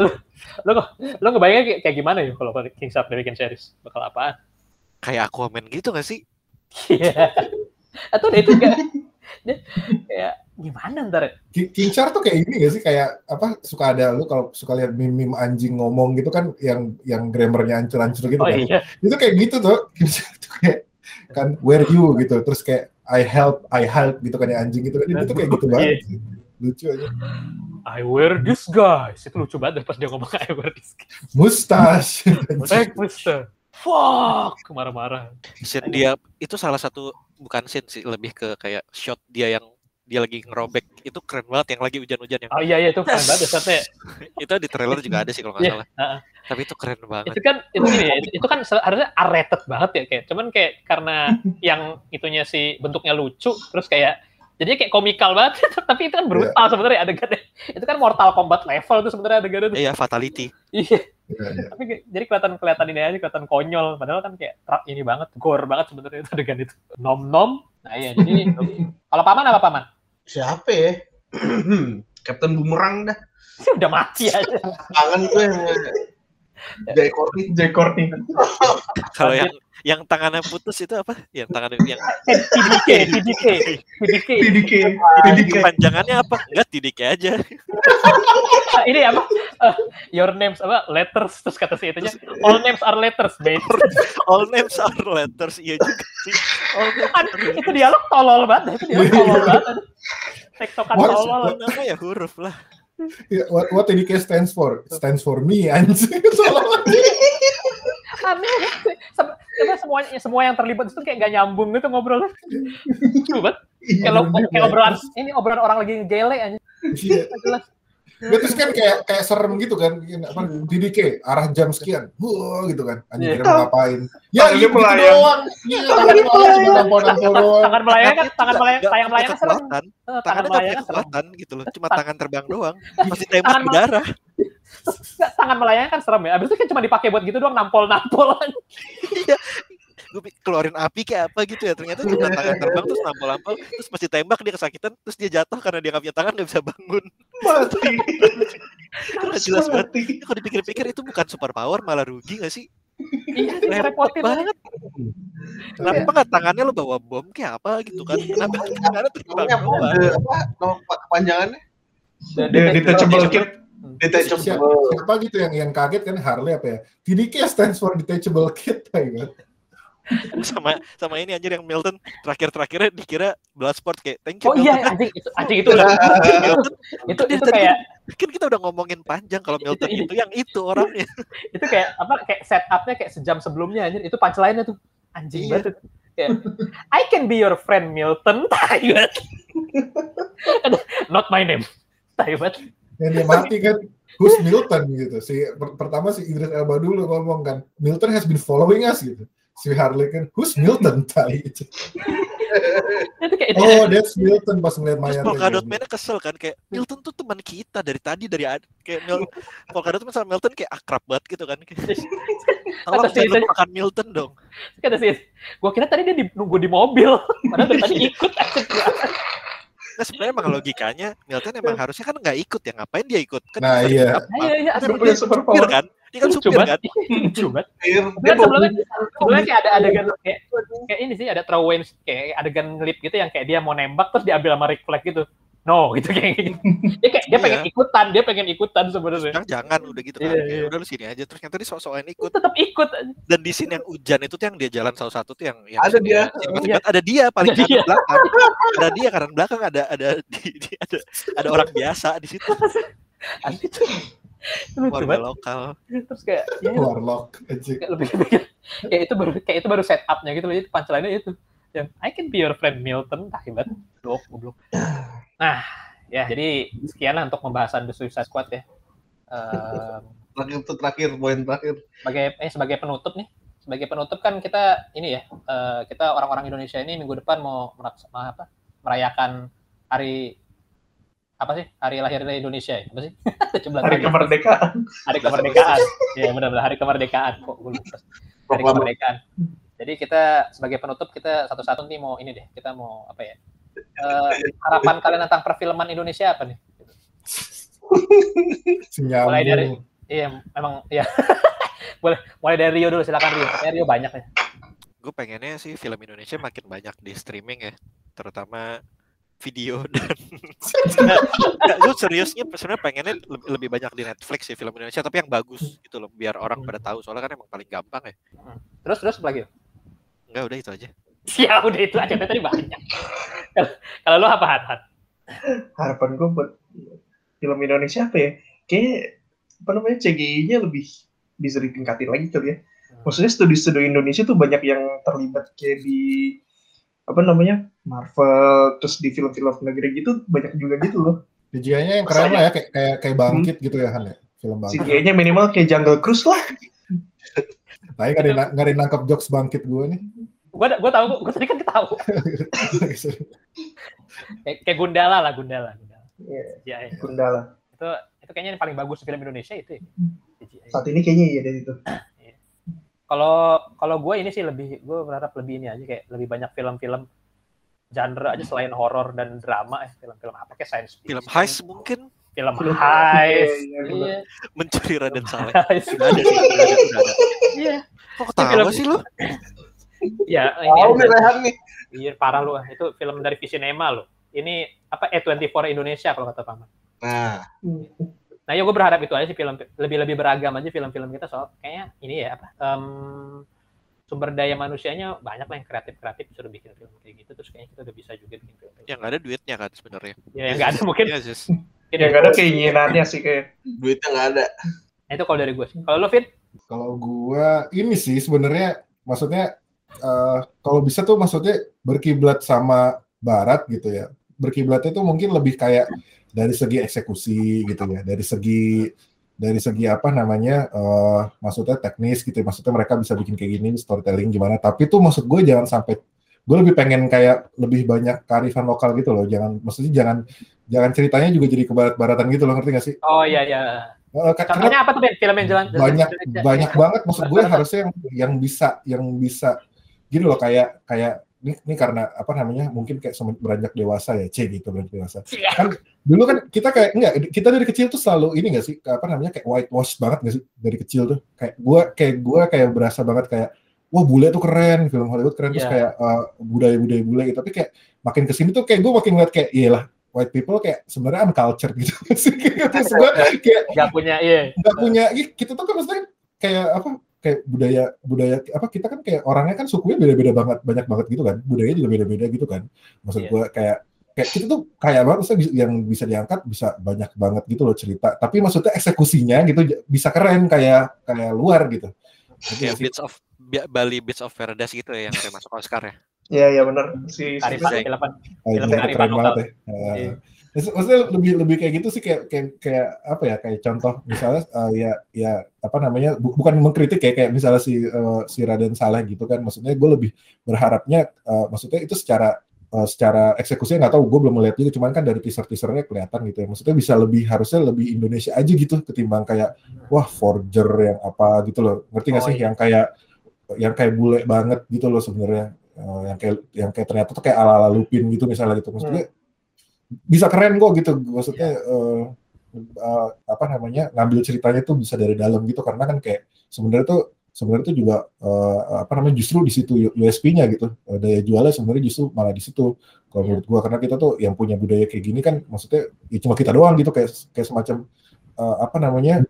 Lo, lo, lo ngebayangin kayak gimana ya kalau King Shark dibikin series? Bakal apaan? Kayak Aquaman gitu gak sih? Iya. Atau itu enggak ya gimana ntar ya? King Shark tuh kayak ini gak sih, kayak apa, suka ada lu kalau suka lihat meme anjing ngomong gitu kan, yang yang grammarnya ancur-ancur gitu. Oh, kan? Iya. Itu kayak gitu tuh, King Shark tuh kayak kan where you gitu, terus kayak I help, I help gitu kan ya, anjing gitu kan, itu tuh kayak gitu banget. Sih. Lucu aja. I wear this guys, itu lucu banget pas dia ngomong I wear this guys. Mustache. Mustache, mustache. Fuck, marah-marah. Scene dia itu salah satu, bukan scene sih, lebih ke kayak shot dia yang dia lagi ngerobek, itu keren banget, yang lagi hujan-hujan yang... Oh iya, iya, itu keren banget ya. Itu di trailer juga ada sih kalau nggak salah. Yeah, uh-uh. Tapi itu keren banget. Itu kan, itu gini ya, itu, itu kan harusnya R-rated banget ya, kayak. Cuman kayak karena yang itunya sih bentuknya lucu, terus kayak, jadinya kayak komikal banget, tapi itu kan brutal yeah. sebenarnya adegannya. Itu kan Mortal Kombat level tuh sebenarnya adegannya. Iya, yeah, fatality. Iya. yeah, yeah. Tapi jadi kelihatan-kelihatan ini aja, kelihatan konyol. Padahal kan kayak ini banget, gore banget sebenarnya itu adegan itu. Nom-nom, nah iya, jadi kalau Paman apa Paman? Siapa ya? Captain Boomerang dah. Udah mati aja. Tangan gue. Jai Courtney, Jai Courtney. Kalau yang yang tangannya putus itu apa? Yang tangannya yang T D K, T D K, T D K, T D K. Panjangannya apa? Enggak T D K aja. Ini apa? Uh, your names apa? Letters, terus kata si itunya. All names are letters, babe. All names are letters. Iya juga sih. Itu dialog tolol banget. Itu dialog tolol banget. Tektokan tolol. Apa ya huruf lah. Yeah, what, what T D K stands for? Stands for me anjing. Aneh. Semua semua yang terlibat itu kayak gak nyambung gitu ngobrolnya. Coba kalau kalau obrolan ini obrolan orang lagi ngegele anjing. Jelas. Terus kan kayak kayak serem gitu kan, apa D D K arah jam sekian, wuh gitu kan, anjing kira ngapain? Ya ini melayang, tangan melayang kan, tangan melayang, tangan melayang serem, tangan melayang serem gitu loh, cuma tangan terbang doang, masih tembak berdarah. Tangan melayang kan serem ya, abis itu kan cuma dipakai buat gitu doang, nampol-nampolan. Iya. Gue keluarin api kayak apa gitu ya, ternyata cuma tangan terbang terus nampol-nampol, terus masih tembak, dia kesakitan, terus dia jatuh karena dia nggak punya tangan, nggak bisa bangun, mati. Karena jelas banget kalau dipikir-pikir itu bukan super power, malah rugi nggak sih? Iya, repotin banget. Kenapa nggak tangannya lo bawa bom kayak apa gitu kan? Kenapa tangannya terbang? Apa kepanjangannya? Detachable kit. Detachable. Siapa, siapa gitu yang yang kaget kan, Harley apa ya? T D K stands for detachable kit, kan? sama sama ini anjir yang Milton terakhir-terakhirnya dikira Bloodsport kayak thank you. Oh Milton. Iya anjing itu anjing itu lah. itu itu kayak kan kita udah ngomongin panjang kalau Milton itu, itu, itu yang itu orangnya. Itu kayak apa kayak setupnya kayak sejam sebelumnya anjir, itu punchline-nya tuh anjing iya. Banget. Kayak, I can be your friend Milton. Not my name. Taibat. Dan dia mati kan. Who's Milton gitu. Si per- pertama si Idris Elba dulu ngomong kan. Milton has been following us gitu. Si Harley Quinn, who's Milton tadi? Oh, that's Milton pas ngeliat mayatnya. Terus Polka-Dot Man-nya kesel kan, kayak Milton tuh teman kita dari tadi, dari kayak Mil- Polka-Dot Man sama Milton kayak akrab banget gitu kan. Tolong jangan lupa makan Milton dong. Kata sih, gua kira tadi dia di, nunggu di mobil, padahal dari tadi ikut. Nah sebenarnya emang logikanya Milton emang harusnya kan nggak ikut ya, ngapain dia ikut? Kan nah iya. Iya, iya. Dia super power kan? Dia kan supir kan? Coba. Sebelumnya, sebelumnya kayak ada adegan kayak, kayak ini sih, ada throwaway kayak adegan lip gitu yang kayak dia mau nembak terus diambil sama Rick Flag gitu. No, gitu kayak gitu. Dia kayak dia pengen ikutan, dia pengen ikutan sebenarnya. Jangan, jangan udah gitu kan. Yeah, yeah. Udah lu sini aja. Terus yang tadi sok-sokan ikut. Tetap ikut. Dan di scene yang hujan itu tuh yang dia jalan satu-satu tuh yang, yang ada dia. Tiba-tiba ada dia paling kanan dia. Belakang. Ada dia kanan belakang ada ada di, di, ada ada orang biasa di situ. Anjir. Warga lokal. Terus kayak ya, warlock anjing. Lebih kayak ya, itu baru kayak itu baru setupnya gitu loh. Jadi punchline-nya itu. Yang I can be your friend Milton. Tahibat. Blok, goblok. Nah, ya jadi sekianlah untuk pembahasan The Suicide Squad ya. Um, terakhir itu terakhir, poin terakhir. Sebagai eh sebagai penutup nih, sebagai penutup kan kita ini ya, uh, kita orang-orang Indonesia ini minggu depan mau meraks- apa? merayakan hari apa sih? Hari lahir Indonesia ya, apa sih? Hari kemerdekaan. Hari kemerdekaan. Ya benar-benar hari kemerdekaan kok. Hari kemerdekaan. Jadi kita sebagai penutup kita satu-satu nih mau ini deh, kita mau apa ya? Uh, harapan kalian tentang perfilman Indonesia apa nih? Senyambung. Mulai dari, iya emang ya. Boleh mulai dari Rio dulu, silakan Rio. Rio banyak ya. Gue pengennya sih film Indonesia makin banyak di streaming ya, terutama video dan nah, nah, gue seriusnya sebenarnya pengennya lebih, lebih banyak di Netflix ya film Indonesia, tapi yang bagus gitu loh, biar orang pada tahu, soalnya kan emang paling gampang ya. Terus terus lagi? Enggak, udah itu aja. Ya udah itu aja, tadi banyak. Kalau lo apa, Hat? Harapan gue buat film Indonesia apa ya? Kayak apa namanya, C G I-nya lebih bisa ditingkatin lagi kali ya. Maksudnya studio-studio Indonesia tuh banyak yang terlibat kayak di apa namanya Marvel, terus di film-film negeri gitu banyak juga gitu loh. C G I-nya yang keren lah ya, kayak kayak, kayak Bangkit hmm. gitu ya kan ya, film Bangkit. C G I-nya minimal kayak Jungle Cruise lah. Tapi nggak ada nggak ada nangkap jokes Bangkit gue nih. Gue gue tahu, gue tadi kan tahu. Kayak kayak Gundala lah, Gundala. Gundala. Yeah. C G I, Gundala. Itu itu kayaknya yang paling bagus film Indonesia itu. Ya. C G I. Saat ini kayaknya iya dari itu. Kalau kalau gue ini sih lebih, gue berharap lebih ini aja, kayak lebih banyak film-film genre aja selain horor dan drama, eh film-film apa kayak science fiction. Film heist mungkin. Film, film heist. Iya, iya. Mencuri Raden Saleh. Sudah ada sih. Iya. Kok tahu sih lu? Ya, ini oh, ada, nih. Iya, parah lu. Itu film dari Visinema lo. Ini apa A dua puluh empat Indonesia kalau kata Paman. Nah. Nah, ya gue berharap itu aja sih, film lebih-lebih beragam aja film-film kita, soal kayaknya ini ya apa um, sumber daya manusianya banyak lah yang kreatif-kreatif suruh bikin film kayak gitu, terus kayaknya kita udah bisa juga bikin film. Yang nggak ada duitnya kan sebenarnya. Ya yang nggak ada mungkin. Ya, yang nggak ada keinginannya sih, kayak duitnya nggak ada. Nah, itu kalau dari gue sih. Kalau lo, Fit? Kalau gue ini sih sebenarnya maksudnya uh, kalau bisa tuh maksudnya berkiblat sama Barat gitu ya. Berkiblatnya tuh mungkin lebih kayak dari segi eksekusi gitu ya, dari segi dari segi apa namanya, uh, maksudnya teknis gitu, maksudnya mereka bisa bikin kayak gini, storytelling gimana. Tapi tuh maksud gue jangan sampai, gue lebih pengen kayak lebih banyak kearifan lokal gitu loh, jangan maksudnya jangan jangan ceritanya juga jadi kebarat-baratan gitu loh, ngerti gak sih? Oh iya iya. Uh, Contohnya apa tuh film yang jalan? Banyak banyak banget maksud gue harusnya yang yang bisa yang bisa gitu loh, kayak kayak Ini, ini karena apa namanya mungkin kayak beranjak dewasa ya, C gitu beranjak dewasa. Yeah. Kan dulu kan kita kayak enggak, kita dari kecil tuh selalu ini enggak sih, apa namanya, kayak whitewash banget enggak sih dari kecil tuh. Kayak gua kayak gua kayak berasa banget kayak wah bule tuh keren, film Hollywood keren, yeah. Terus kayak uh, budaya-budaya bule gitu. Tapi kayak makin kesini tuh kayak gua makin ngeliat kayak iyalah white people kayak sebenarnya uncultured gitu. Terus gua kayak enggak punya iya. Enggak punya kita tuh kan maksudnya kayak apa kayak budaya budaya apa kita kan kayak orangnya kan sukunya beda-beda banget, banyak banget gitu kan, budayanya juga beda-beda gitu kan, maksud yeah. Gue kayak kayak kita tuh kayak banget yang bisa diangkat bisa banyak banget gitu loh cerita, tapi maksudnya eksekusinya gitu bisa keren kayak kayak luar gitu. Yeah, Beats of Bali, Beats of Paradise gitu ya yang termasuk Oscar ya. Iya yeah, iya yeah, benar si Arifan delapan film Arifan banget. Maksudnya lebih lebih kayak gitu sih, kayak kayak, kayak apa ya, kayak contoh misalnya uh, ya ya apa namanya bu, bukan mengkritik ya, kayak misalnya si uh, si Raden Saleh gitu kan, maksudnya gue lebih berharapnya uh, maksudnya itu secara uh, secara eksekusinya nggak tahu, gue belum melihat juga, cuman kan dari teaser-teasernya kelihatan gitu ya, maksudnya bisa lebih, harusnya lebih Indonesia aja gitu ketimbang kayak wah forger yang apa gitu loh, ngerti nggak oh, sih iya. yang kayak yang kayak bule banget gitu loh sebenarnya, uh, yang kayak yang kayak ternyata tuh kayak ala-ala Lupin gitu misalnya gitu, maksudnya hmm. bisa keren kok gitu, maksudnya yeah. uh, uh, apa namanya ngambil ceritanya tuh bisa dari dalam gitu, karena kan kayak sebenarnya tuh sebenarnya tuh juga uh, apa namanya justru di situ U S P-nya gitu, uh, daya jualnya sebenarnya justru malah di situ kalau yeah. menurut gua, karena kita tuh yang punya budaya kayak gini kan, maksudnya ya cuma kita doang gitu, kayak kayak semacam uh, apa namanya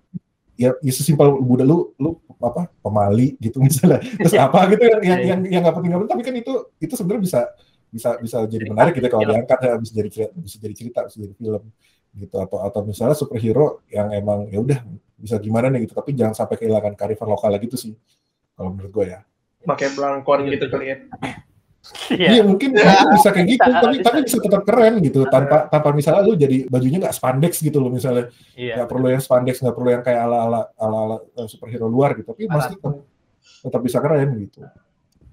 ya, ya sesimpel budaya lu lu apa pemali gitu misalnya, terus apa gitu yang yang yang yang nggak penting-penting, tapi kan itu itu sebenarnya bisa bisa bisa jadi menarik gitu kalau diangkat ya, bisa jadi cerita, bisa jadi cerita bisa jadi film gitu, atau atau misalnya superhero yang emang ya udah bisa gimana nih gitu, tapi jangan sampai kehilangan kearifan lokal gitu sih kalau menurut gue ya, pakai belangkon gitu kali ya. Iya mungkin ya, bisa kayak gitu, bisa, tapi bisa. Tapi bisa tetap keren gitu, tanpa tanpa misalnya lu jadi bajunya nggak spandex gitu loh misalnya, nggak ya, perlu yang spandex, nggak perlu yang kayak ala ala ala, ala superhero luar gitu, tapi pasti tetap, tetap bisa keren gitu.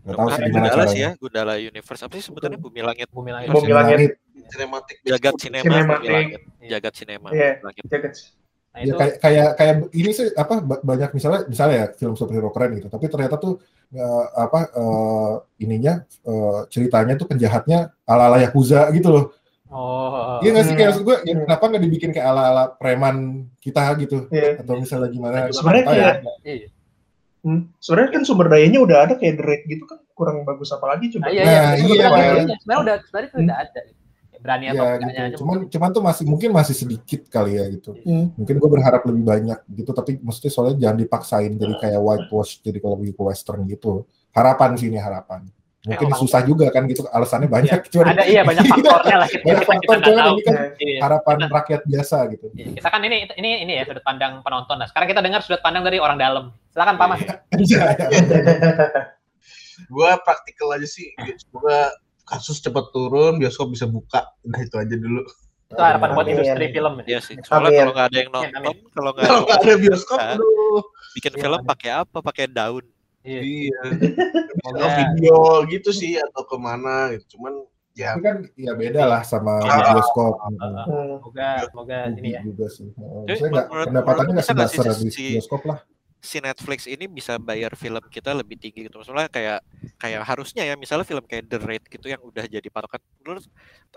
Nggak tahu sih gimana caranya. Sih ya, Gundala Universe. Apa sih sebutannya? Bumi Langit. Bumi Langit. Bumi Langit. Cinematik. Jagat Cinema. Bumi Langit. Jagat Cinema. Iya. Jagat. Nah, ya, kayak kayak kayak ini sih apa banyak misalnya misalnya ya film superhero keren gitu, tapi ternyata tuh uh, apa uh, ininya uh, ceritanya tuh penjahatnya ala-ala Yakuza gitu loh. Oh. Iya nggak sih, kayak maksud gue ya, kenapa nggak dibikin kayak ala-ala preman kita gitu, yeah. Atau misalnya gimana? Sebenarnya kayak ya. Hmm. Sebenarnya kan sumber dayanya udah ada, kayak The Raid gitu kan kurang bagus, apalagi coba. Nah, iya, iya, nah, iya, iya, iya. Sebenarnya udah sebenarnya itu udah ada. berani atau ya, tidaknya. Gitu. Cuman, cuman tuh masih mungkin masih sedikit kali ya gitu. Hmm. Mungkin gue berharap lebih banyak gitu, tapi maksudnya soalnya jangan dipaksain jadi kayak whitewash, jadi kalau begitu western gitu. Harapan sih ini harapan. Mungkin susah juga kan gitu, alasannya banyak. Cuman, ada iya banyak faktornya lah. Kita, banyak faktor, kita cuman ini kan iya. harapan kita, rakyat biasa gitu. Kita kan ini ini ini ya sudut pandang penonton. Nah, sekarang kita dengar sudut pandang dari orang dalam. Silakan Pak Mas. Gue praktikal aja sih. Semoga kasus cepat turun, bioskop bisa buka. Nah itu aja dulu. Itu harapan buat industri film ya sih. Soalnya kalau nggak ada yang nonton, kalau nggak ada bioskop, bikin film pakai apa? Pakai daun. Iya, iya. Atau video gitu sih atau kemana gitu. Cuman ya tapi kan ya beda lah sama ah, bioskop. Semoga, semoga ini ya. Juga sih. Saya nggak pendapatannya nggak sebesar di bioskop lah. Si Netflix ini bisa bayar film kita lebih tinggi gitu. Maksudnya kayak kayak harusnya ya, misalnya film kayak The Raid gitu yang udah jadi patokan. Terus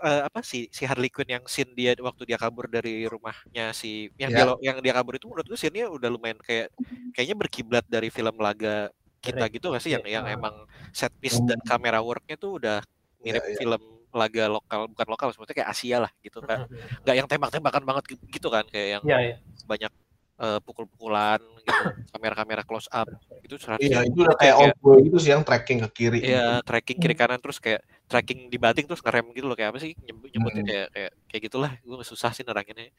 uh, apa sih si Harley Quinn yang scene dia waktu dia kabur dari rumahnya si yang yeah. dia yang dia kabur itu menurut gue scene-nya udah lumayan kayak kayaknya berkiblat dari film laga kita gitu nggak sih yang yang emang set piece dan kamera worknya tuh udah mirip yeah, yeah. film laga lokal, bukan lokal sebetulnya kayak Asia lah gitu kan. Nggak yang tembak-tembakan banget gitu kan kayak yang yeah, yeah. banyak Uh, pukul-pukulan gitu, kamera-kamera close up itu iya, itu udah kayak old boy gitu sih yang tracking ke kiri iya, tracking kiri kanan terus kayak tracking dibanting terus ngerem gitu loh kayak apa sih nyebutnya hmm. kayak kayak kayak gitulah gue susah sih neranginnya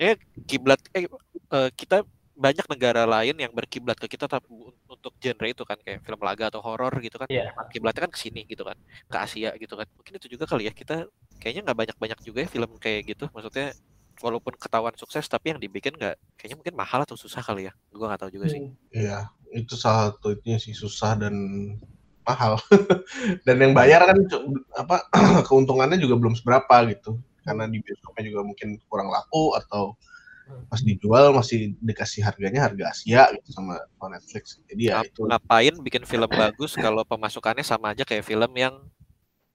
ya kiblat eh, uh, kita banyak negara lain yang berkiblat ke kita tapi untuk genre itu kan kayak film laga atau horor gitu kan yeah. kiblatnya kan ke sini gitu kan ke Asia gitu kan mungkin itu juga kali ya kita kayaknya nggak banyak-banyak juga ya film kayak gitu maksudnya walaupun ketahuan sukses tapi yang dibikin nggak kayaknya mungkin mahal atau susah kali ya gue nggak tahu juga sih iya itu salah satu itunya sih susah dan mahal dan yang bayar kan apa keuntungannya juga belum seberapa gitu karena di bioskopnya juga mungkin kurang laku atau pas dijual masih dikasih harganya harga Asia gitu sama Netflix jadi ya Ngap, itu ngapain bikin film bagus kalau pemasukannya sama aja kayak film yang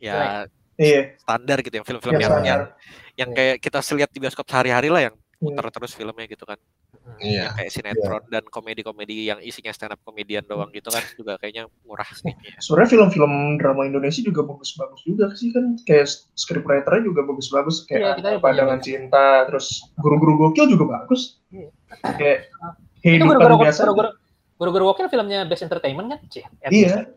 ya right. Iya. standar gitu yang film-film ya, yang, yang yang kayak kita lihat di bioskop sehari-hari lah yang putar hmm. terus filmnya gitu kan iya. yang kayak sinetron iya. dan komedi-komedi yang isinya stand up komedian doang gitu kan juga kayaknya murah sih sebenarnya film-film drama Indonesia juga bagus-bagus juga sih kan kayak scriptwriternya juga bagus-bagus kayak ya, Pandangan iya. Cinta terus Guru-Guru Gokil juga bagus iya. kayak itu Guru-Guru biasa Guru-Guru Gokil filmnya Best Entertainment kan iya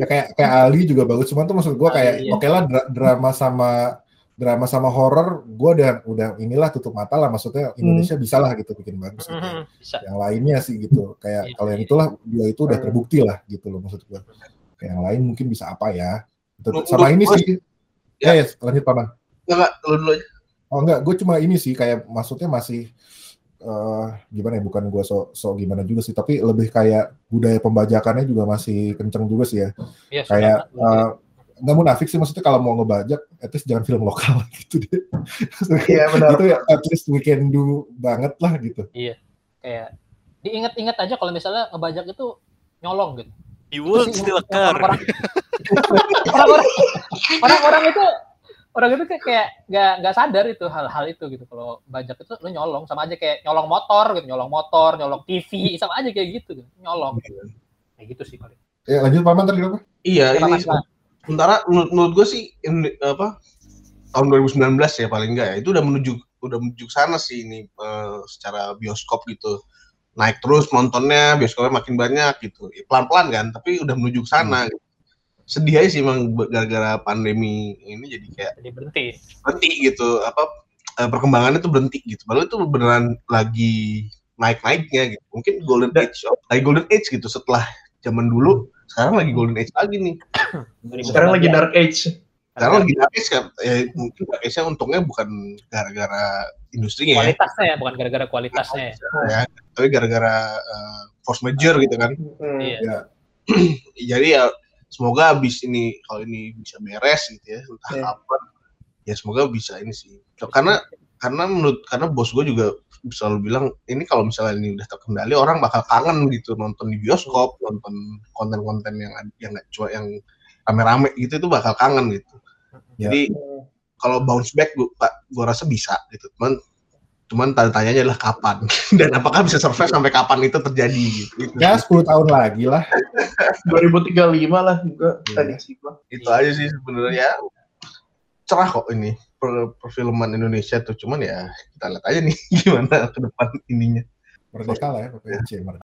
ya kayak kayak Ali juga bagus cuman tuh maksud gue kayak ah, iya. oke okay lah dra drama sama drama sama horor gue udah udah inilah tutup mata lah maksudnya Indonesia hmm. bisalah gitu bikin bagus gitu. Hmm, bisa. Yang lainnya sih gitu kayak kalau yang itulah dia itu udah terbukti lah gitu loh maksud gue kayak yang lain mungkin bisa apa ya sama ini sih ya ya lanjut paman enggak dulu aja oh enggak gue cuma ini sih kayak maksudnya masih Uh, gimana ya bukan gue sok so gimana juga sih tapi lebih kayak budaya pembajakannya juga masih kenceng juga sih ya, ya kayak uh, nggak munafik sih maksudnya kalau mau ngebajak at least jangan film lokal gitu deh ya, benar. Itu ya at least we can do banget lah gitu iya kayak diingat-ingat aja kalau misalnya ngebajak itu nyolong gitu you will still occur orang-orang itu orang itu kayak nggak nggak sadar itu hal-hal itu gitu kalau bajak itu lu nyolong sama aja kayak nyolong motor gitu nyolong motor nyolong T V sama aja kayak gitu gitu nyolong kayak gitu sih paling ya lanjut paman tadi apa iya ini sementara menurut, menurut gue sih in, apa tahun dua ribu sembilan belas ya paling nggak ya itu udah menuju udah menuju sana sih ini uh, secara bioskop gitu naik terus nontonnya bioskopnya makin banyak gitu pelan-pelan kan tapi udah menuju sana hmm. gitu. Sedih aja sih emang gara-gara pandemi ini jadi kayak jadi berhenti berhenti gitu apa perkembangannya tuh berhenti gitu padahal itu beneran lagi naik-naiknya gitu mungkin golden age lagi golden age gitu setelah zaman dulu sekarang lagi golden age lagi nih sekarang lagi dark age sekarang lagi dark age kan ya, mungkin dark age-nya untungnya bukan gara-gara industrinya kualitasnya ya bukan gara-gara kualitasnya ya tapi gara-gara uh, force major gitu kan hmm. ya. Jadi ya semoga abis ini kalau ini bisa beres gitu ya entah yeah. apa ya semoga bisa ini sih karena karena menurut karena bos gue juga selalu bilang ini kalau misalnya ini udah terkendali orang bakal kangen gitu nonton di bioskop nonton konten-konten yang yang nggak cuma yang rame-rame gitu itu bakal kangen gitu yeah. Jadi kalau bounce back gue gue rasa bisa gitu cuman cuman tanya-tanya adalah kapan dan apakah bisa survive sampai kapan itu terjadi gitu. Ya sepuluh tahun lagi lah dua ribu tiga puluh lima lah juga ya. Tadi sih itu aja sih sebenarnya cerah kok ini per- perfilman Indonesia tuh, cuman ya kita lihat aja nih gimana ke depan ininya. Merdeka lah ya, P P N C.